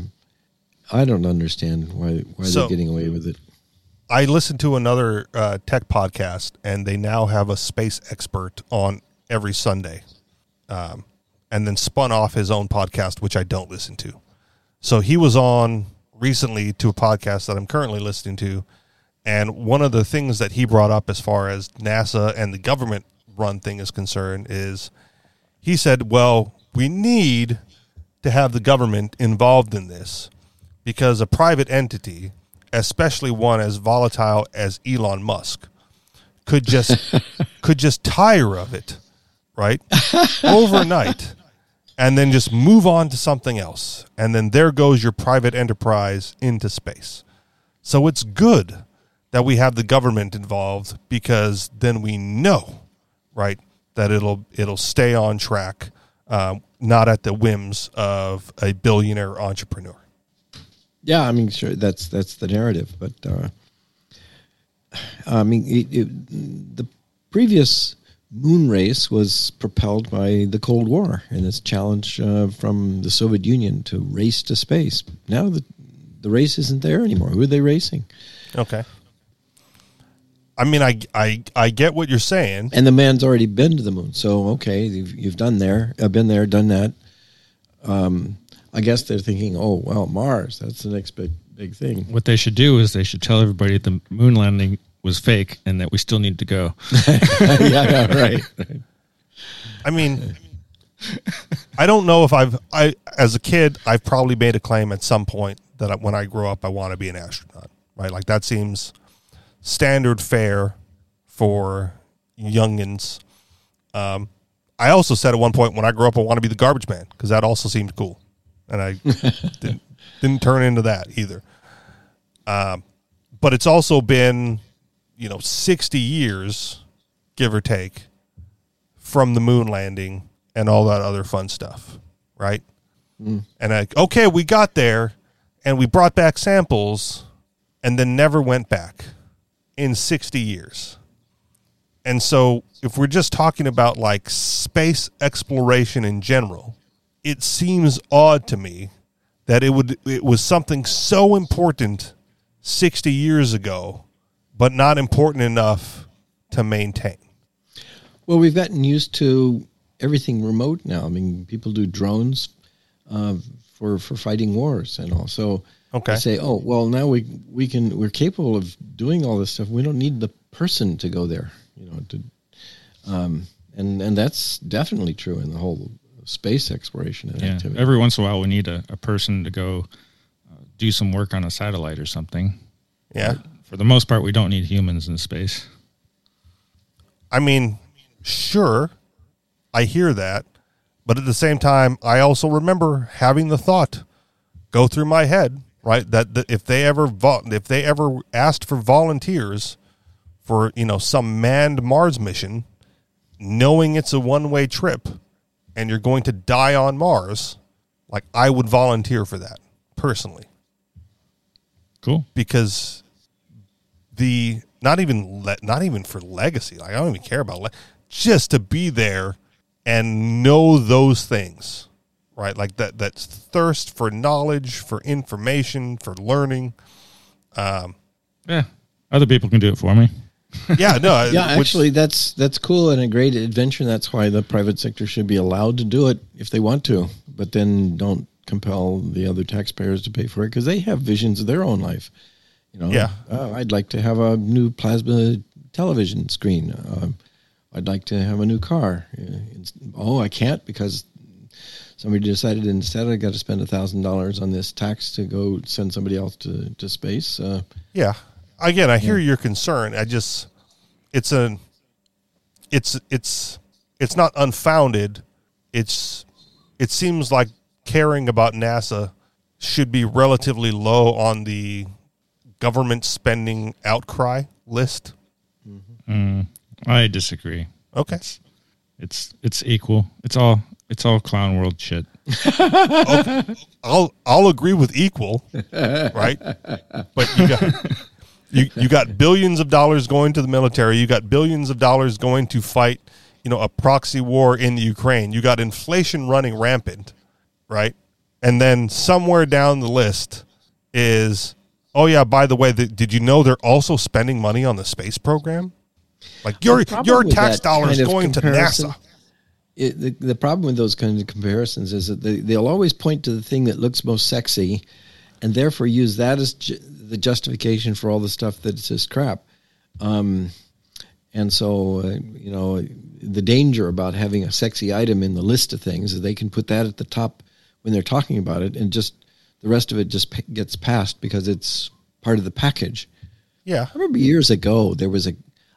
I don't understand why, why so, they're getting away with it. I listened to another uh, tech podcast, and they now have a space expert on every Sunday. Um, and then spun off his own podcast, which I don't listen to. So he was on recently to a podcast that I'm currently listening to. And one of the things that he brought up as far as NASA and the government run thing is concerned is he said, well, we need to have the government involved in this because a private entity, especially one as volatile as Elon Musk, could just could just tire of it. Right? Overnight, and then just move on to something else. And then there goes your private enterprise into space. So it's good that we have the government involved because then we know, right, that it'll it'll stay on track, uh, not at the whims of a billionaire entrepreneur. Yeah, I mean, sure, that's that's the narrative. But, uh, I mean, it, it, the previous moon race was propelled by the Cold War and its challenge uh, from the Soviet Union to race to space. Now the the race isn't there anymore. Who are they racing? Okay. I mean, I, I, I get what you're saying. And the man's already been to the moon. So, okay, you've, you've done there. I've been there, done that. Um, I guess they're thinking, oh, well, Mars, that's the next big, big thing. What they should do is they should tell everybody the moon landing was fake and that we still need to go. yeah, yeah, right. I mean, I don't know if I've, I, as a kid, I've probably made a claim at some point that I, when I grow up, I want to be an astronaut, right? Like that seems standard fare for youngins. Um, I also said at one point when I grew up, I want to be the garbage man because that also seemed cool. And I didn't, didn't turn into that either. Um, but it's also been, you know, sixty years, give or take, from the moon landing and all that other fun stuff, right? Mm. And I, okay, we got there, and we brought back samples, and then never went back in sixty years. And so if we're just talking about, like, space exploration in general, it seems odd to me that it would it was something so important sixty years ago, but not important enough to maintain? Well, we've gotten used to everything remote now. I mean, people do drones uh, for for fighting wars and all. So okay. they say, oh, well, now we we can we're capable of doing all this stuff. We don't need the person to go there, you know. To, um, and and that's definitely true in the whole space exploration and yeah. activity. Every once in a while, we need a, a person to go uh, do some work on a satellite or something. Yeah. But for the most part, we don't need humans in space. I mean, sure, I hear that, but at the same time, I also remember having the thought go through my head, right? That, that if they ever vo- if they ever asked for volunteers for, you know, some manned Mars mission, knowing it's a one-way trip and you're going to die on Mars, like, I would volunteer for that personally. Cool. Because the not even le- not even for legacy, like, I don't even care about le- just to be there and know those things, right? Like that that thirst for knowledge, for information, for learning. Um, yeah, other people can do it for me. Yeah, no. yeah, which, actually, that's that's cool and a great adventure. That's why the private sector should be allowed to do it if they want to, but then don't compel the other taxpayers to pay for it because they have visions of their own life. You know, yeah. Oh, I'd like to have a new plasma television screen. Uh, I'd like to have a new car. It's, oh, I can't because somebody decided instead I got to spend one thousand dollars on this tax to go send somebody else to, to space. Uh, yeah. Again, I hear yeah. your concern. I just, it's a, it's, it's, it's not unfounded. It's, it seems like caring about NASA should be relatively low on the government spending outcry list. Mm-hmm. Mm, I disagree. Okay. It's, it's, it's equal. It's all, it's all clown world shit. Okay. I'll, I'll agree with equal, right? But you got, you, you got billions of dollars going to the military. You got billions of dollars going to fight, you know, a proxy war in the Ukraine. You got inflation running rampant, right? And then somewhere down the list is, oh, yeah, by the way, the, did you know they're also spending money on the space program? Like, your your tax dollars going to NASA. It, the, the problem with those kinds of comparisons is that they, they'll always point to the thing that looks most sexy and therefore use that as ju- the justification for all the stuff that's just crap. Um, and so, uh, you know, the danger about having a sexy item in the list of things is they can put that at the top when they're talking about it and just the rest of it just p- gets passed because it's part of the package. Yeah. I remember years ago, there was a,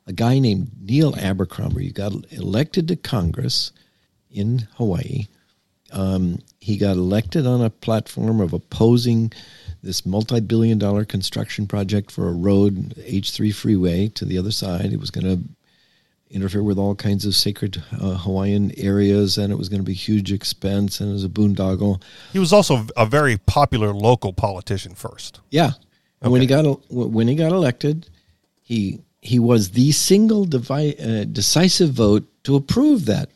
a guy named Neil Abercrombie who got elected to Congress in Hawaii. Um, he got elected on a platform of opposing this multi-billion dollar construction project for a road, H three freeway to the other side. It was going to interfere with all kinds of sacred uh, Hawaiian areas, and it was going to be huge expense, and it was a boondoggle. He was also a very popular local politician first. Yeah. Okay. And when he got when he got elected, he he was the single devi- uh, decisive vote to approve that.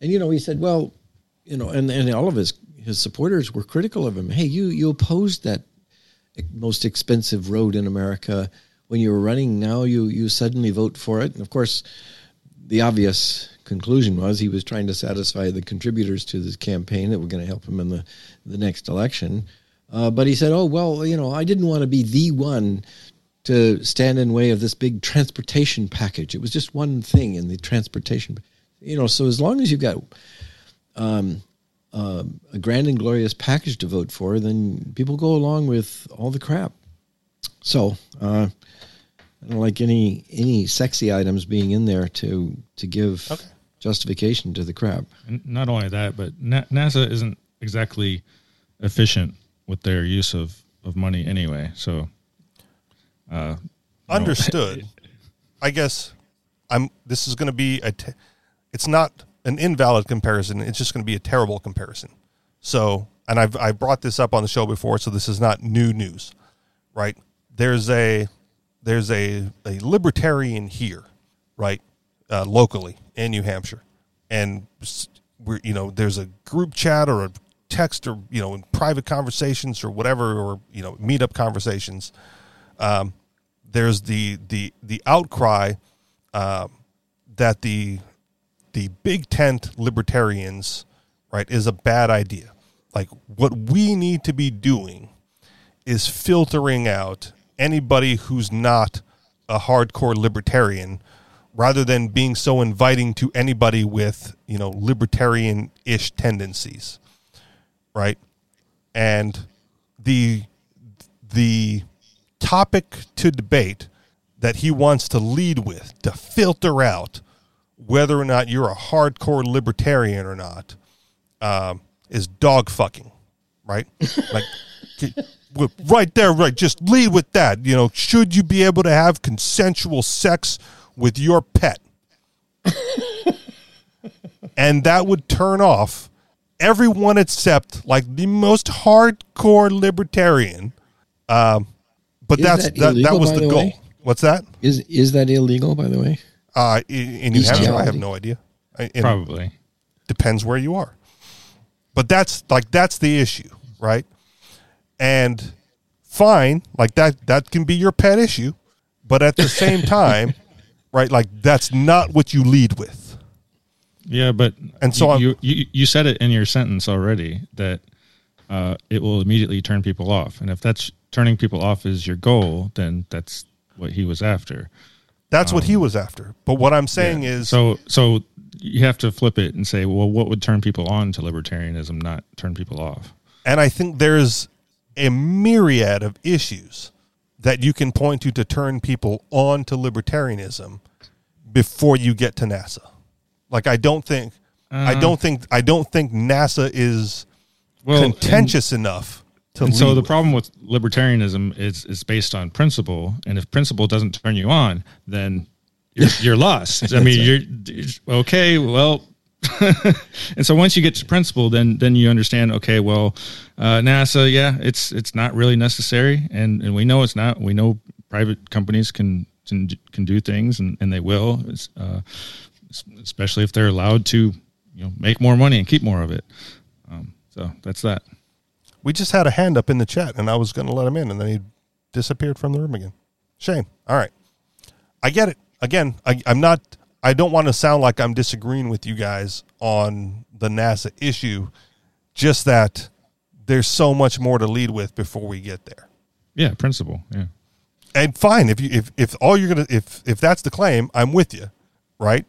And, you know, he said, well, you know, and, and all of his, his supporters were critical of him. Hey, you you opposed that most expensive road in America. When you were running, now you, you suddenly vote for it. And, of course, the obvious conclusion was he was trying to satisfy the contributors to this campaign that were going to help him in the, the next election. Uh, but he said, oh, well, you know, I didn't want to be the one to stand in way of this big transportation package. It was just one thing in the transportation. You know, so as long as you've got um, uh, a grand and glorious package to vote for, then people go along with all the crap. So uh, I don't like any any sexy items being in there to to give okay. justification to the crap. And not only that, but Na- NASA isn't exactly efficient with their use of, of money anyway. So uh, understood. Know. I guess I'm. This is going to be a. Te- it's not an invalid comparison. It's just going to be a terrible comparison. So, and I've I've brought this up on the show before, so this is not new news, right? There's a there's a, a libertarian here, right, uh, locally in New Hampshire, and we're you know there's a group chat or a text or you know in private conversations or whatever or you know meetup conversations. Um, there's the the the outcry uh, that the the big tent libertarians, right, is a bad idea. Like, what we need to be doing is filtering out anybody who's not a hardcore libertarian, rather than being so inviting to anybody with, you know, libertarian-ish tendencies, right? And the the topic to debate that he wants to lead with, to filter out whether or not you're a hardcore libertarian or not, um, is dog fucking, right? Like, right there, right, just lead with that. You know, should you be able to have consensual sex with your pet? And that would turn off everyone except like the most hardcore libertarian. Um, but is that's that, that, illegal, that was the, the goal. What's that? Is is that illegal, by the way? Uh, in, in New Hampshire, I have no idea. In, Probably depends where you are. But that's like that's the issue, right? And fine, like that that can be your pet issue, but at the same time. Right, like that's not what you lead with. Yeah, but and so you, you, you said it in your sentence already that uh, it will immediately turn people off. And if that's turning people off is your goal, then that's what he was after. That's um, what he was after. But what I'm saying yeah. is so so you have to flip it and say, well, what would turn people on to libertarianism, not turn people off? And I think there's a myriad of issues that you can point to to turn people on to libertarianism before you get to NASA. Like, I don't think, uh, I don't think, I don't think NASA is well, contentious and, enough to. And so the with. problem with libertarianism is it's based on principle, and if principle doesn't turn you on, then you're, you're lost. I mean, you're, you're okay. Well. And so once you get to principle, then then you understand, okay, well, uh, NASA, yeah, it's it's not really necessary. And, and we know it's not. We know private companies can can, can do things, and, and they will, uh, especially if they're allowed to, you know, make more money and keep more of it. Um, so that's that. We just had a hand up in the chat, and I was going to let him in, and then he disappeared from the room again. Shame. All right. I get it. Again, I, I'm not... I don't want to sound like I'm disagreeing with you guys on the NASA issue, just that there's so much more to lead with before we get there. Yeah, principle. Yeah. And fine, if you if, if all you're gonna if if that's the claim, I'm with you, right?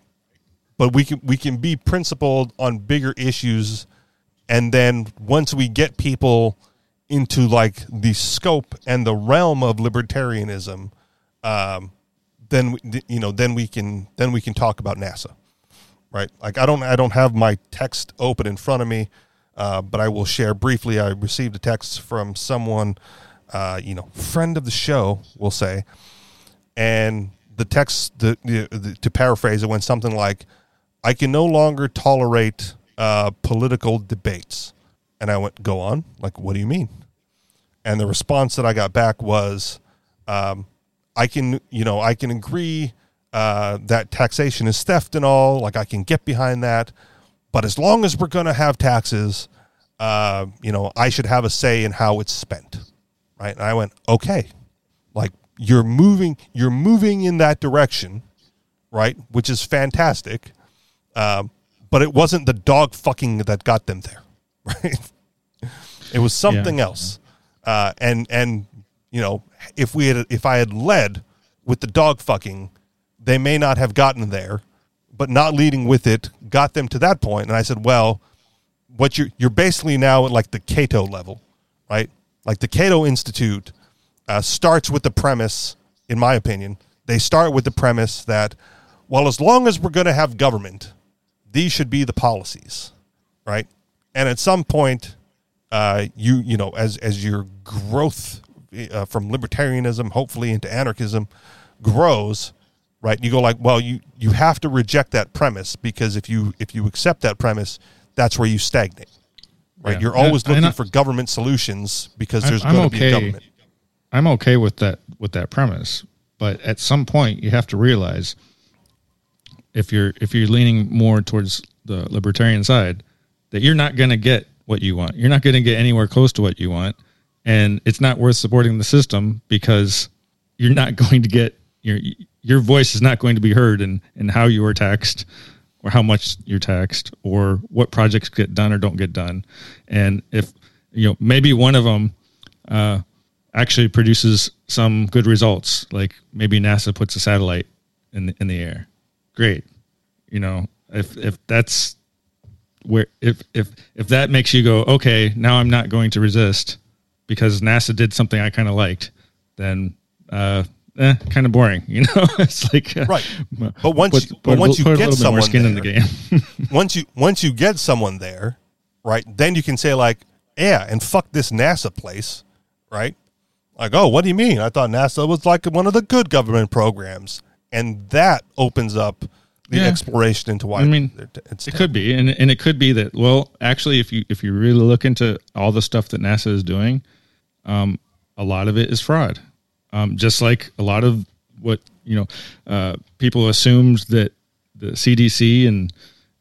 But we can we can be principled on bigger issues, and then once we get people into like the scope and the realm of libertarianism, um then you know then we can then we can talk about NASA, right? Like I don't I don't have my text open in front of me, uh, but I will share briefly. I received a text from someone, uh, you know, friend of the show, we'll say, and the text the, the, the, to paraphrase it went something like, "I can no longer tolerate uh, political debates," and I went, "Go on, like what do you mean?" And the response that I got back was. Um, I can, you know, I can agree uh, that taxation is theft and all. Like I can get behind that, but as long as we're going to have taxes, uh, you know, I should have a say in how it's spent, right? And I went, okay, like you're moving, you're moving in that direction, right? Which is fantastic, um, but it wasn't the dog fucking that got them there, right? It was something yeah. else, uh, and and. You know, if we had, if I had led with the dog fucking, they may not have gotten there, but not leading with it got them to that point. And I said, well, what you're, you're basically now at like the Cato level, right? Like the Cato Institute uh, starts with the premise, in my opinion, they start with the premise that, well, as long as we're going to have government, these should be the policies, right? And at some point, uh, you, you know, as, as your growth Uh, from libertarianism, hopefully into anarchism, grows, right? You go like, well, you, you have to reject that premise because if you if you accept that premise, that's where you stagnate, right? Yeah. You're always and, looking and I, for government solutions because there's going to okay. be a government. I'm okay with that with that premise, but at some point you have to realize if you're if you're leaning more towards the libertarian side that you're not going to get what you want. You're not going to get anywhere close to what you want. And it's not worth supporting the system because you're not going to get your your voice is not going to be heard in, in how you are taxed or how much you're taxed or what projects get done or don't get done. And if, you know, maybe one of them uh, actually produces some good results, like maybe NASA puts a satellite in the, in the air. Great. You know, if if that's where if if if that makes you go, okay, now I'm not going to resist because NASA did something I kind of liked, then uh, eh, kind of boring, you know. It's like uh, right. But once put, you, but once put, you put get someone skin there, in the game, once you once you get someone there, right, then you can say like, yeah, and fuck this NASA place, right? Like, oh, what do you mean? I thought NASA was like one of the good government programs, and that opens up the yeah. exploration into why I mean it's it could be, and and it could be that, well, actually, if you if you really look into all the stuff that NASA is doing, um, a lot of it is fraud. Um, just like a lot of what you know, uh, people assumed that the C D C and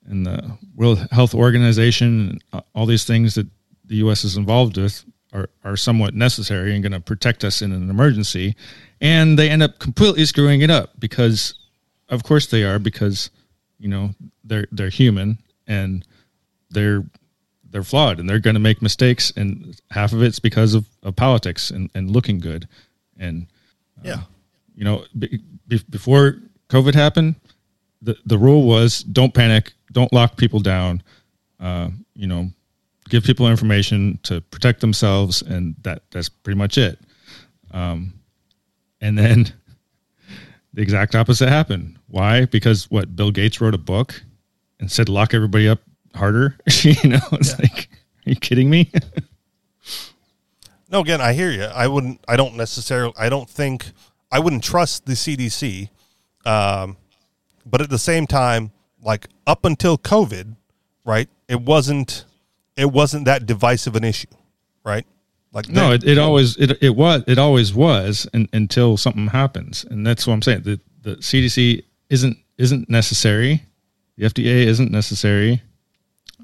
and the World Health Organization, and all these things that the U S is involved with, are are somewhat necessary and going to protect us in an emergency, and they end up completely screwing it up because. Of course they are, because you know they're they're human and they're they're flawed and they're going to make mistakes, and half of it's because of, of politics and, and looking good. And uh, yeah, you know, be, be, before COVID happened, the the rule was don't panic, don't lock people down, uh, you know, give people information to protect themselves, and that that's pretty much it. Um, and then. The exact opposite happened. Why? Because what? Bill Gates wrote a book and said, "Lock everybody up harder." You know, it's yeah. like, are you kidding me? No, again, I hear you. I wouldn't. I don't necessarily. I don't think. I wouldn't trust the C D C. Um, but at the same time, like up until COVID, right? It wasn't. It wasn't that divisive an issue, right? Like no, it, it always it it was it always was in, until something happens, and that's what I'm saying. The the C D C isn't isn't necessary, the F D A isn't necessary.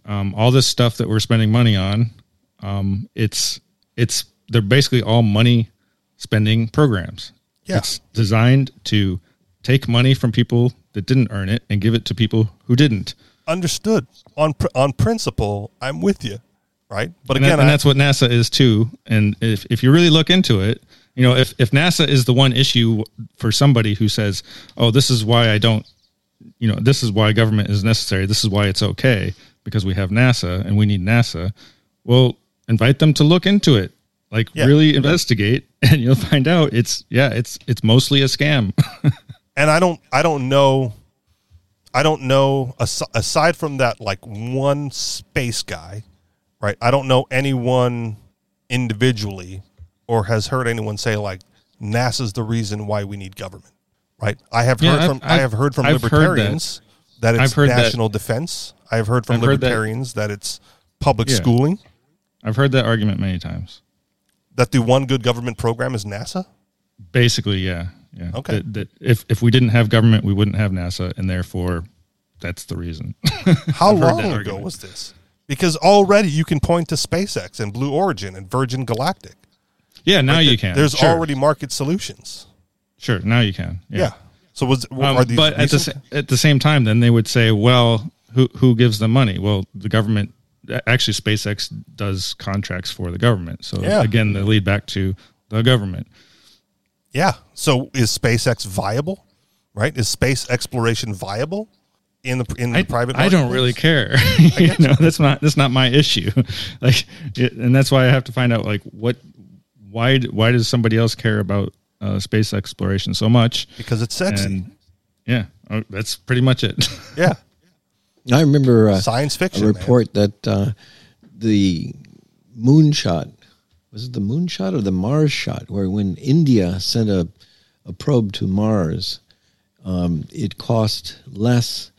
Um, all this stuff that we're spending money on, um, it's it's they're basically all money spending programs. Yeah. It's designed to take money from people that didn't earn it and give it to people who didn't. Understood. On on principle, I'm with you. Right, but again, and, that, and that's what NASA is too. And if, if you really look into it, you know, if, if NASA is the one issue for somebody who says, "Oh, this is why I don't," you know, this is why government is necessary. This is why it's okay because we have NASA and we need NASA. Well, invite them to look into it, like yeah. really investigate, and you'll find out it's yeah, it's it's mostly a scam. And I don't, I don't know, I don't know. Aside from that, like one space guy. Right, I don't know anyone individually, or has heard anyone say like NASA's the reason why we need government. Right, I have yeah, heard I've, from I've, I have heard from I've libertarians heard that. that it's national that. defense. I have heard from I've libertarians heard that. that it's public yeah. schooling. I've heard that argument many times. That the one good government program is NASA. Basically, yeah, yeah. Okay. That, that if if we didn't have government, we wouldn't have NASA, and therefore, that's the reason. How long ago argument. was this? Because already you can point to SpaceX and Blue Origin and Virgin Galactic. Yeah, now like the, you can. There's sure. already market solutions. Sure, now you can. Yeah. yeah. So was um, are these But at the, at the same time, then they would say, well, who who gives them money? Well, the government, actually SpaceX does contracts for the government. So yeah. again, they lead back to the government. Yeah. So is SpaceX viable? Right? Is space exploration viable? In the in the I, private, market I don't place. really care. you know, you. that's not that's not my issue. Like, it, and that's why I have to find out like what, why why does somebody else care about uh, space exploration so much? Because it's sexy. And, yeah, oh, that's pretty much it. yeah, I remember uh, science fiction a report man. that uh, the moonshot was it the moonshot or the Mars shot, where when India sent a a probe to Mars, um, it cost less.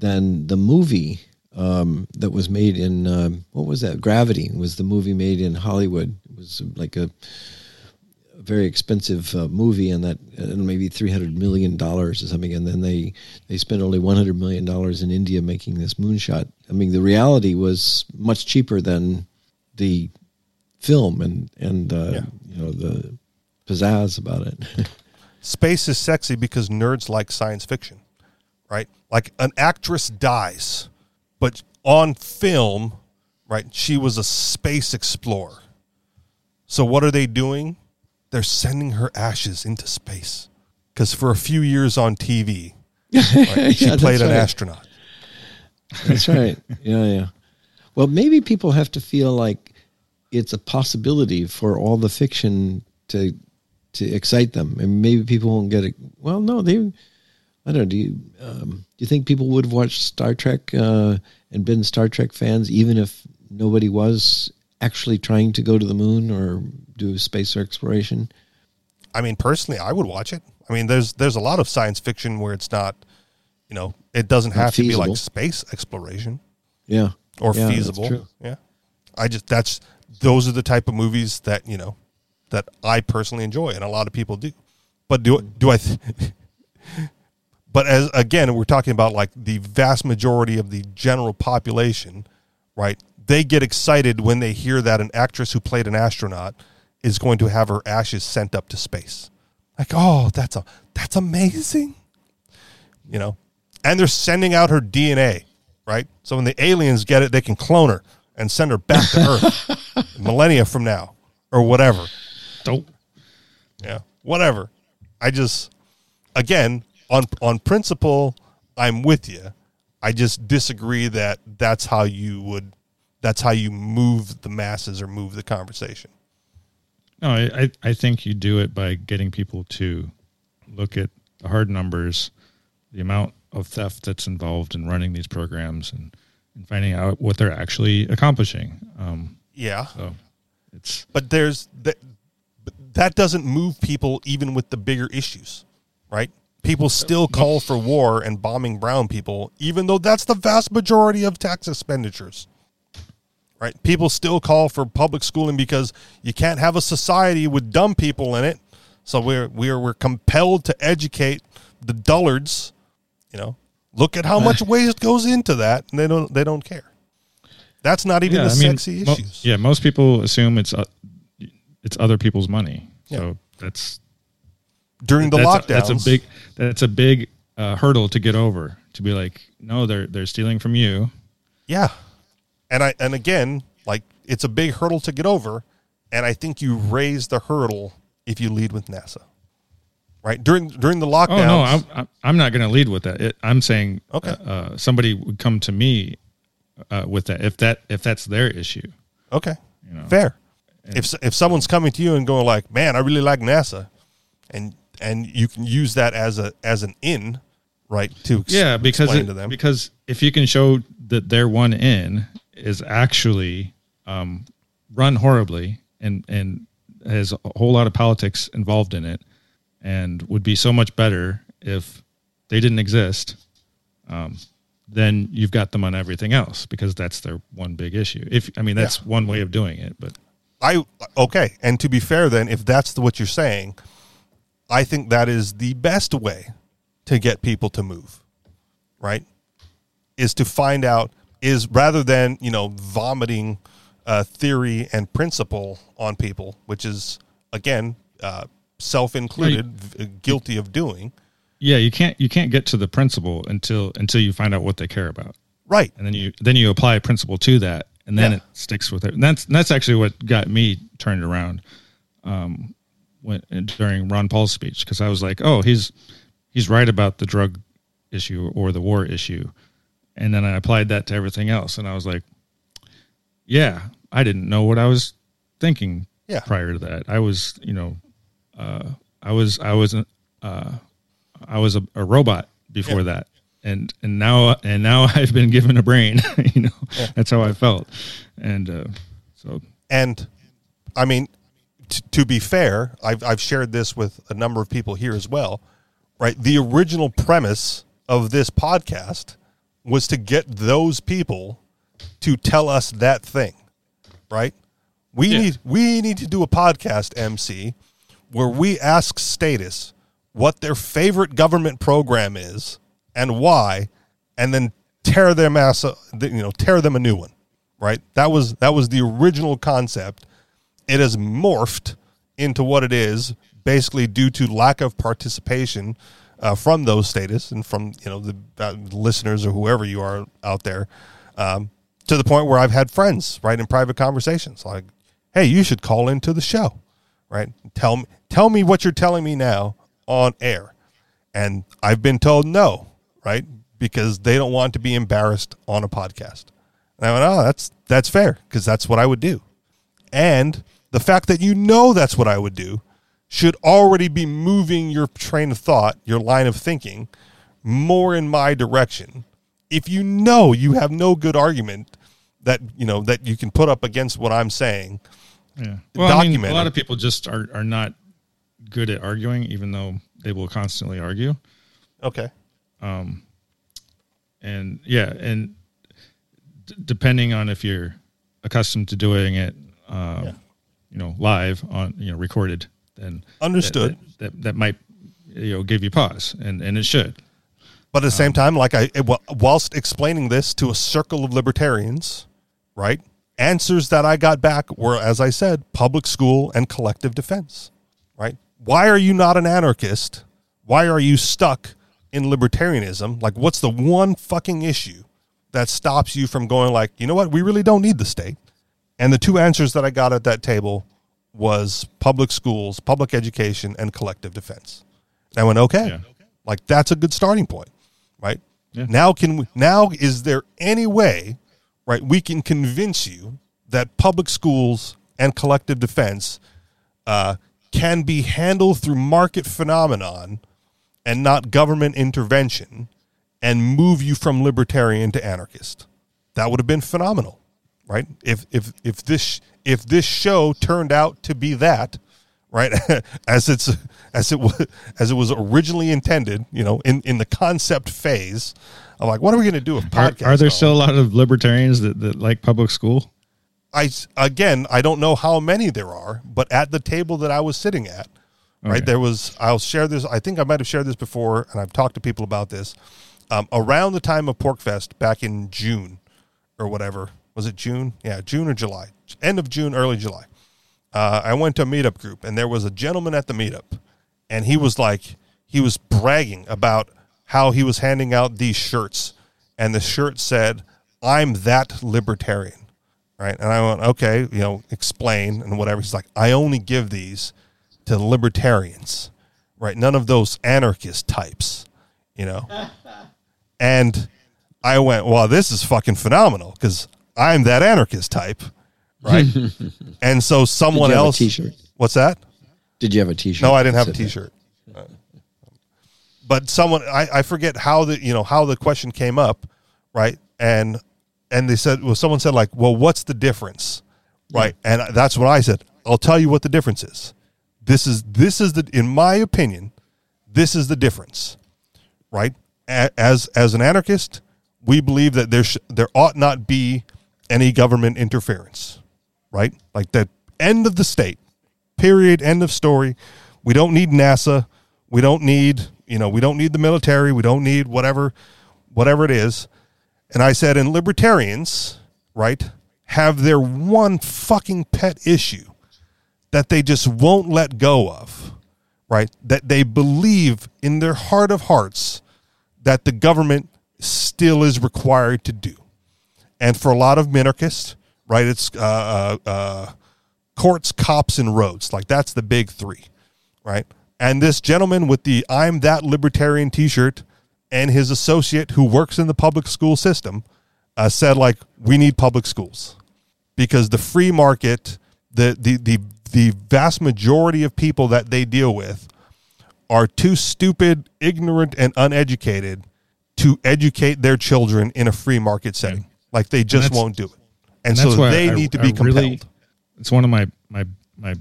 Than the movie um, that was made in, um, what was that? Gravity was the movie made in Hollywood. It was like a, a very expensive uh, movie, and that uh, maybe three hundred million dollars or something. And then they, they spent only one hundred million dollars in India making this moonshot. I mean, the reality was much cheaper than the film and, and uh, yeah. you know, the pizzazz about it. Space is sexy because nerds like science fiction, right? Like an actress dies, but on film, right, she was a space explorer. So what are they doing? They're sending her ashes into space. Because for a few years on T V, right, she yeah, played an right. astronaut. That's right. Yeah, yeah. Well, maybe people have to feel like it's a possibility for all the fiction to to excite them, and maybe people won't get it. Well, no, they. I don't know. Do you um, do you think people would have watched Star Trek uh, and been Star Trek fans, even if nobody was actually trying to go to the moon or do space exploration? I mean, personally, I would watch it. I mean, there's there's a lot of science fiction where it's not, you know, it doesn't have to be like space exploration. Yeah. Or yeah, feasible. Yeah. I just, that's, those are the type of movies that, you know, that I personally enjoy and a lot of people do. But do, do I, th- but as, again, we're talking about like the vast majority of the general population, right? They get excited when they hear that an actress who played an astronaut is going to have her ashes sent up to space. Like, oh, that's a, that's amazing. You know, and they're sending out her D N A. Right? So when the aliens get it, they can clone her and send her back to Earth millennia from now or whatever. Dope. Yeah, whatever. I just, again, on on principle, I'm with you. I just disagree that that's how you would, that's how you move the masses or move the conversation. No, I, I think you do it by getting people to look at the hard numbers, the amount of theft that's involved in running these programs and, and finding out what they're actually accomplishing. Um, yeah. So it's, but there's that, but that doesn't move people even with the bigger issues, right? People still call for war and bombing brown people, even though that's the vast majority of tax expenditures, right? People still call for public schooling because you can't have a society with dumb people in it. So we're, we're, we're compelled to educate the dullards. You know, look at how much waste goes into that, and they don't they don't care. That's not even yeah, the I mean, sexy mo- issues. Yeah, most people assume it's uh, it's other people's money. Yeah. So that's during the lockdown. That's a big that's a big uh, hurdle to get over. To be like, no, they're they're stealing from you. Yeah, and I and again, like it's a big hurdle to get over, and I think you raise the hurdle if you lead with NASA. Right during during the lockdown. Oh no, I'm, I'm, I'm not going to lead with that. It, I'm saying okay. uh, somebody would come to me uh, with that if that if that's their issue. Okay, you know? Fair. And if if someone's coming to you and going like, man, I really like NASA, and and you can use that as a as an in, right? To ex- yeah, because explain it, to them. Because if you can show that their one in is actually um, run horribly and and has a whole lot of politics involved in it. And would be so much better if they didn't exist, um, then you've got them on everything else because that's their one big issue. If I mean, that's yeah. one way of doing it. But I okay, and to be fair then, if that's the, what you're saying, I think that is the best way to get people to move, right, is to find out, is rather than, you know, vomiting uh, theory and principle on people, which is, again, uh, self-included, yeah, you, guilty of doing. Yeah, you can't you can't get to the principle until until you find out what they care about. Right, and then you then you apply a principle to that, and then yeah. it sticks with it. And that's and that's actually what got me turned around um, when during Ron Paul's speech because I was like, oh, he's he's right about the drug issue or the war issue, and then I applied that to everything else, and I was like, yeah, I didn't know what I was thinking yeah. prior to that. I was, you know. Uh, I was I was uh, I was a, a robot before yeah. that, and and now and now I've been given a brain. you know, yeah. That's how I felt, and uh, so and I mean, t- to be fair, I've I've shared this with a number of people here as well, right? The original premise of this podcast was to get those people to tell us that thing, right? We yeah. need we need to do a podcast, M C. Where we ask status what their favorite government program is and why, and then tear them ass, you know, tear them a new one, right? That was that was the original concept. It has morphed into what it is basically due to lack of participation uh, from those statists and from, you know, the uh, listeners or whoever you are out there, um, to the point where I've had friends, right, in private conversations like, hey, you should call into the show, right? Tell me, tell me what you're telling me now on air. And I've been told no, right? Because they don't want to be embarrassed on a podcast. And I went, oh, that's, that's fair, because that's what I would do. And the fact that you know that's what I would do should already be moving your train of thought, your line of thinking, more in my direction. If you know you have no good argument that you know that you can put up against what I'm saying, yeah. Well, I mean, a lot of people just are, are not good at arguing, even though they will constantly argue. Okay. Um. And yeah, and d- depending on if you're accustomed to doing it, uh, yeah. you know, live on, you know, recorded, then understood that that, that that might, you know, give you pause, and and it should. But at the same um, time, like I, whilst explaining this to a circle of libertarians, right, answers that I got back were, as I said, public school and collective defense, right? Why are you not an anarchist? Why are you stuck in libertarianism? Like, what's the one fucking issue that stops you from going like, you know what, we really don't need the state? And the two answers that I got at that table was public schools, public education, and collective defense. And I went, okay, yeah. Like, that's a good starting point, right? Yeah. Now can we, now is there any way, right, we can convince you that public schools and collective defense uh, can be handled through market phenomenon and not government intervention, and move you from libertarian to anarchist? That would have been phenomenal, right? If if if this if this show turned out to be that, right, as it's as it was as it was originally intended, you know, in, in the concept phase. I'm like, what are we going to do with podcasts? Are, are there still a lot of libertarians that, that like public school? I again, I don't know how many there are, but at the table that I was sitting at, okay. Right, there was. I'll share this. I think I might have shared this before, and I've talked to people about this. Um, around the time of Porkfest, back in June or whatever, was it June? Yeah, June or July, end of June, early July. Uh, I went to a meetup group, and there was a gentleman at the meetup, and he was like, he was bragging about how he was handing out these shirts, and the shirt said, "I'm that libertarian," right? And I went, okay, you know, explain and whatever. He's like, I only give these to libertarians, right? None of those anarchist types, you know? And I went, well, this is fucking phenomenal, because I'm that anarchist type, right? And so someone else, what's that? Did you have a t-shirt? No, I didn't have a t-shirt. That? But someone, I, I forget how the, you know, how the question came up. Right. And, and they said, well, someone said like, well, what's the difference? Right. Yeah. And that's what I said. I'll tell you what the difference is. This is, this is the, in my opinion, this is the difference, right? As, as an anarchist, we believe that there, sh- there ought not be any government interference, right? Like the end of the state, period. End of story. We don't need NASA. We don't need, you know, we don't need the military. We don't need whatever, whatever it is. And I said, and libertarians, right, have their one fucking pet issue that they just won't let go of, right? That they believe in their heart of hearts that the government still is required to do. And for a lot of minarchists, right, it's uh, uh, courts, cops, and roads. Like, that's the big three, right? And this gentleman with the I'm that libertarian t-shirt and his associate who works in the public school system uh, said, like, we need public schools because the free market, the, the, the, the vast majority of people that they deal with are too stupid, ignorant, and uneducated to educate their children in a free market setting. Okay. Like, they just won't do it. And, and so they I, need to I, be I compelled. Really, it's one of my, my, my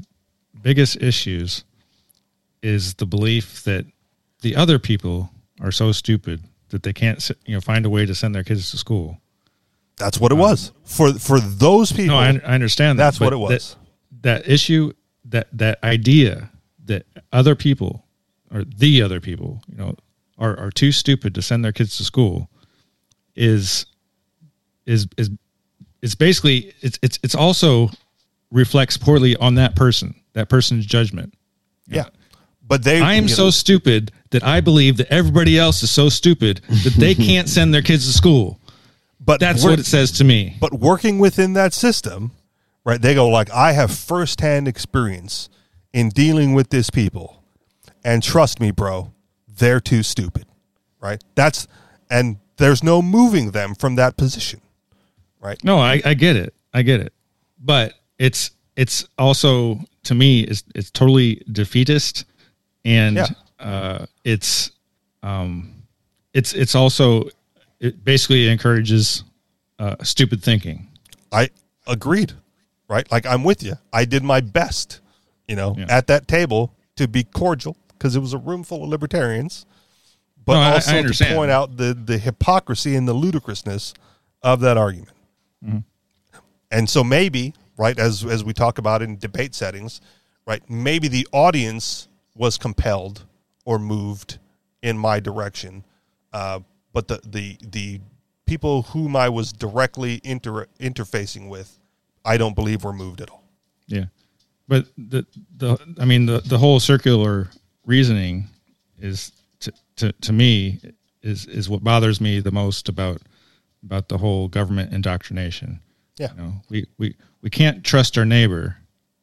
biggest issues is the belief that the other people are so stupid that they can't, you know, find a way to send their kids to school. That's what it um, was for, for those people. No, I, I understand that. That's what it was. That, that issue, that, that idea that other people or the other people, you know, are, are too stupid to send their kids to school is, is, is, it's basically, it's, it's, it's also reflects poorly on that person, that person's judgment. Yeah. But they, I am so know. stupid that I believe that everybody else is so stupid that they can't send their kids to school. But that's work, what it says to me. But working within that system, right? They go like, I have firsthand experience in dealing with these people, and trust me, bro, they're too stupid, right? That's and there's no moving them from that position, right? No, I, I get it, I get it, but it's it's also to me it's it's totally defeatist. And yeah. uh, it's, um, it's, it's also, it basically encourages uh, stupid thinking. I agreed, right? Like I'm with you. I did my best, you know, yeah. at that table to be cordial because it was a room full of libertarians, but no, also I, I to point out the, the hypocrisy and the ludicrousness of that argument. Mm-hmm. And so maybe, right, as, as we talk about in debate settings, right, maybe the audience was compelled or moved in my direction. Uh, but the, the, the people whom I was directly inter- interfacing with, I don't believe were moved at all. Yeah. But the, the, I mean, the, the whole circular reasoning is to, to, to me is, is what bothers me the most about, about the whole government indoctrination. Yeah. You know, we, we, we can't trust our neighbor.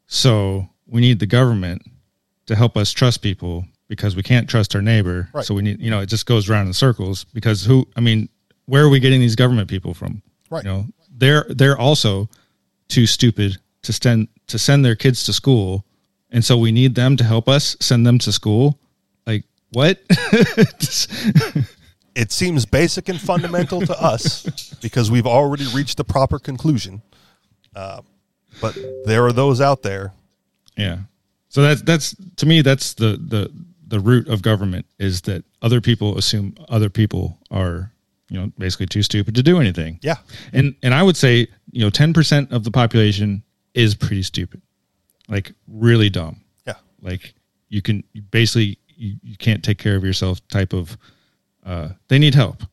So we need the government to help us trust people because we can't trust our neighbor. Right. So we need, you know, it just goes around in circles because who, I mean, where are we getting these government people from? Right. You know, they're, they're also too stupid to send, to send their kids to school. And so we need them to help us send them to school. Like what? It seems basic and fundamental to us because we've already reached the proper conclusion. Uh, but there are those out there. Yeah. So that's, that's to me, that's the, the, the root of government is that other people assume other people are, you know, basically too stupid to do anything. Yeah. And, and I would say, you know, ten percent of the population is pretty stupid, like really dumb. Yeah. Like you can you basically, you, you can't take care of yourself type of, uh, they need help,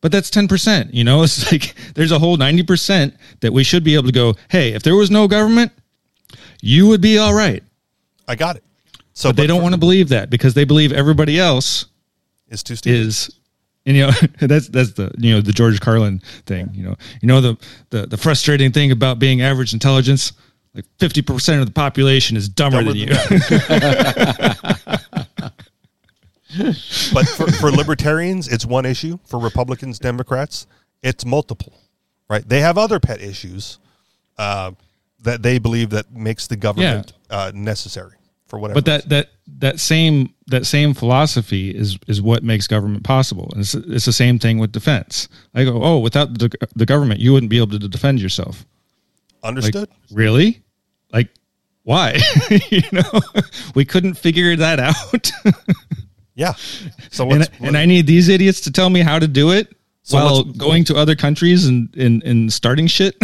but that's ten percent, you know, it's like, there's a whole ninety percent that we should be able to go, hey, if there was no government, you would be all right. I got it. So but they but don't for, want to believe that because they believe everybody else is too stupid. Is, and you know that's that's the you know the George Carlin thing. Yeah. You know you know the, the the frustrating thing about being average intelligence, like fifty percent of the population is dumber, dumber than, than you. But for, for libertarians, it's one issue. For Republicans, Democrats, it's multiple. Right? They have other pet issues uh, that they believe that makes the government yeah. uh, necessary. For whatever but that, reason. that that same that same philosophy is is what makes government possible. And it's, it's the same thing with defense. I go, oh, without the, the government, you wouldn't be able to defend yourself. Understood. Like, really? Like, why? you know, we couldn't figure that out. yeah. So what's, and, what? and I need these idiots to tell me how to do it so while going to other countries and and, and starting shit.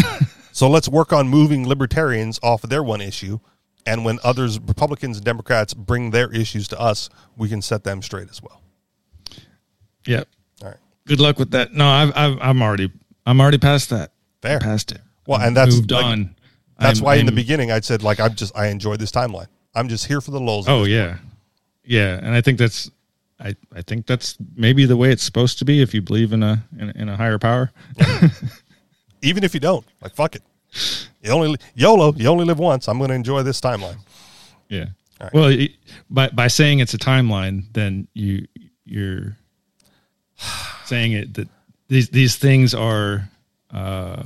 So let's work on moving libertarians off of their one issue. And when others, Republicans and Democrats, bring their issues to us, we can set them straight as well. Yep. All right. Good luck with that. No, I've, I've, I'm already, I'm already past that. Fair. Past it. Well, and that's moved like, on. That's I'm, why I'm, in the beginning I said like I'm just I enjoy this timeline. I'm just here for the lulls. Oh yeah, point. yeah. And I think that's, I, I think that's maybe the way it's supposed to be if you believe in a in, in a higher power. Yeah. Even if you don't, like fuck it. You only YOLO. You only live once. I'm going to enjoy this timeline. Yeah. Right. Well, by by saying it's a timeline, then you you're saying it that these these things are. Uh,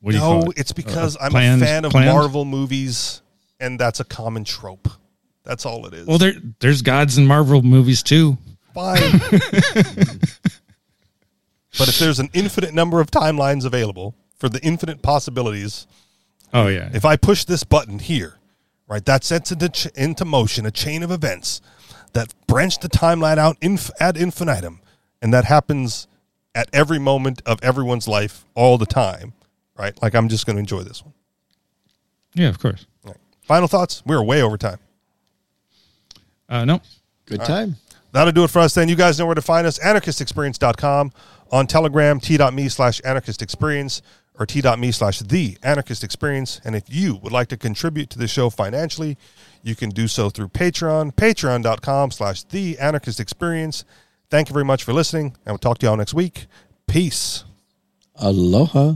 what do no, you call it? It's because uh, I'm plans, a fan of plans? Marvel movies, and that's a common trope. That's all it is. Well, there there's gods in Marvel movies too. Fine. But if there's an infinite number of timelines available. For the infinite possibilities. Oh yeah. If I push this button here, right, that sets into, ch- into motion a chain of events that branch the timeline out inf- ad infinitum, and that happens at every moment of everyone's life all the time, right? Like I'm just going to enjoy this one. Yeah, of course. Right. Final thoughts. We're way over time. Uh, no. Good all time. Right. That'll do it for us then. You guys know where to find us. anarchist experience dot com on Telegram, t dot m e slash anarchist experience. or t.me slash the anarchist experience. And if you would like to contribute to the show financially, you can do so through Patreon, patreon.com slash the anarchist experience. Thank you very much for listening, and we'll talk to y'all next week. Peace. Aloha.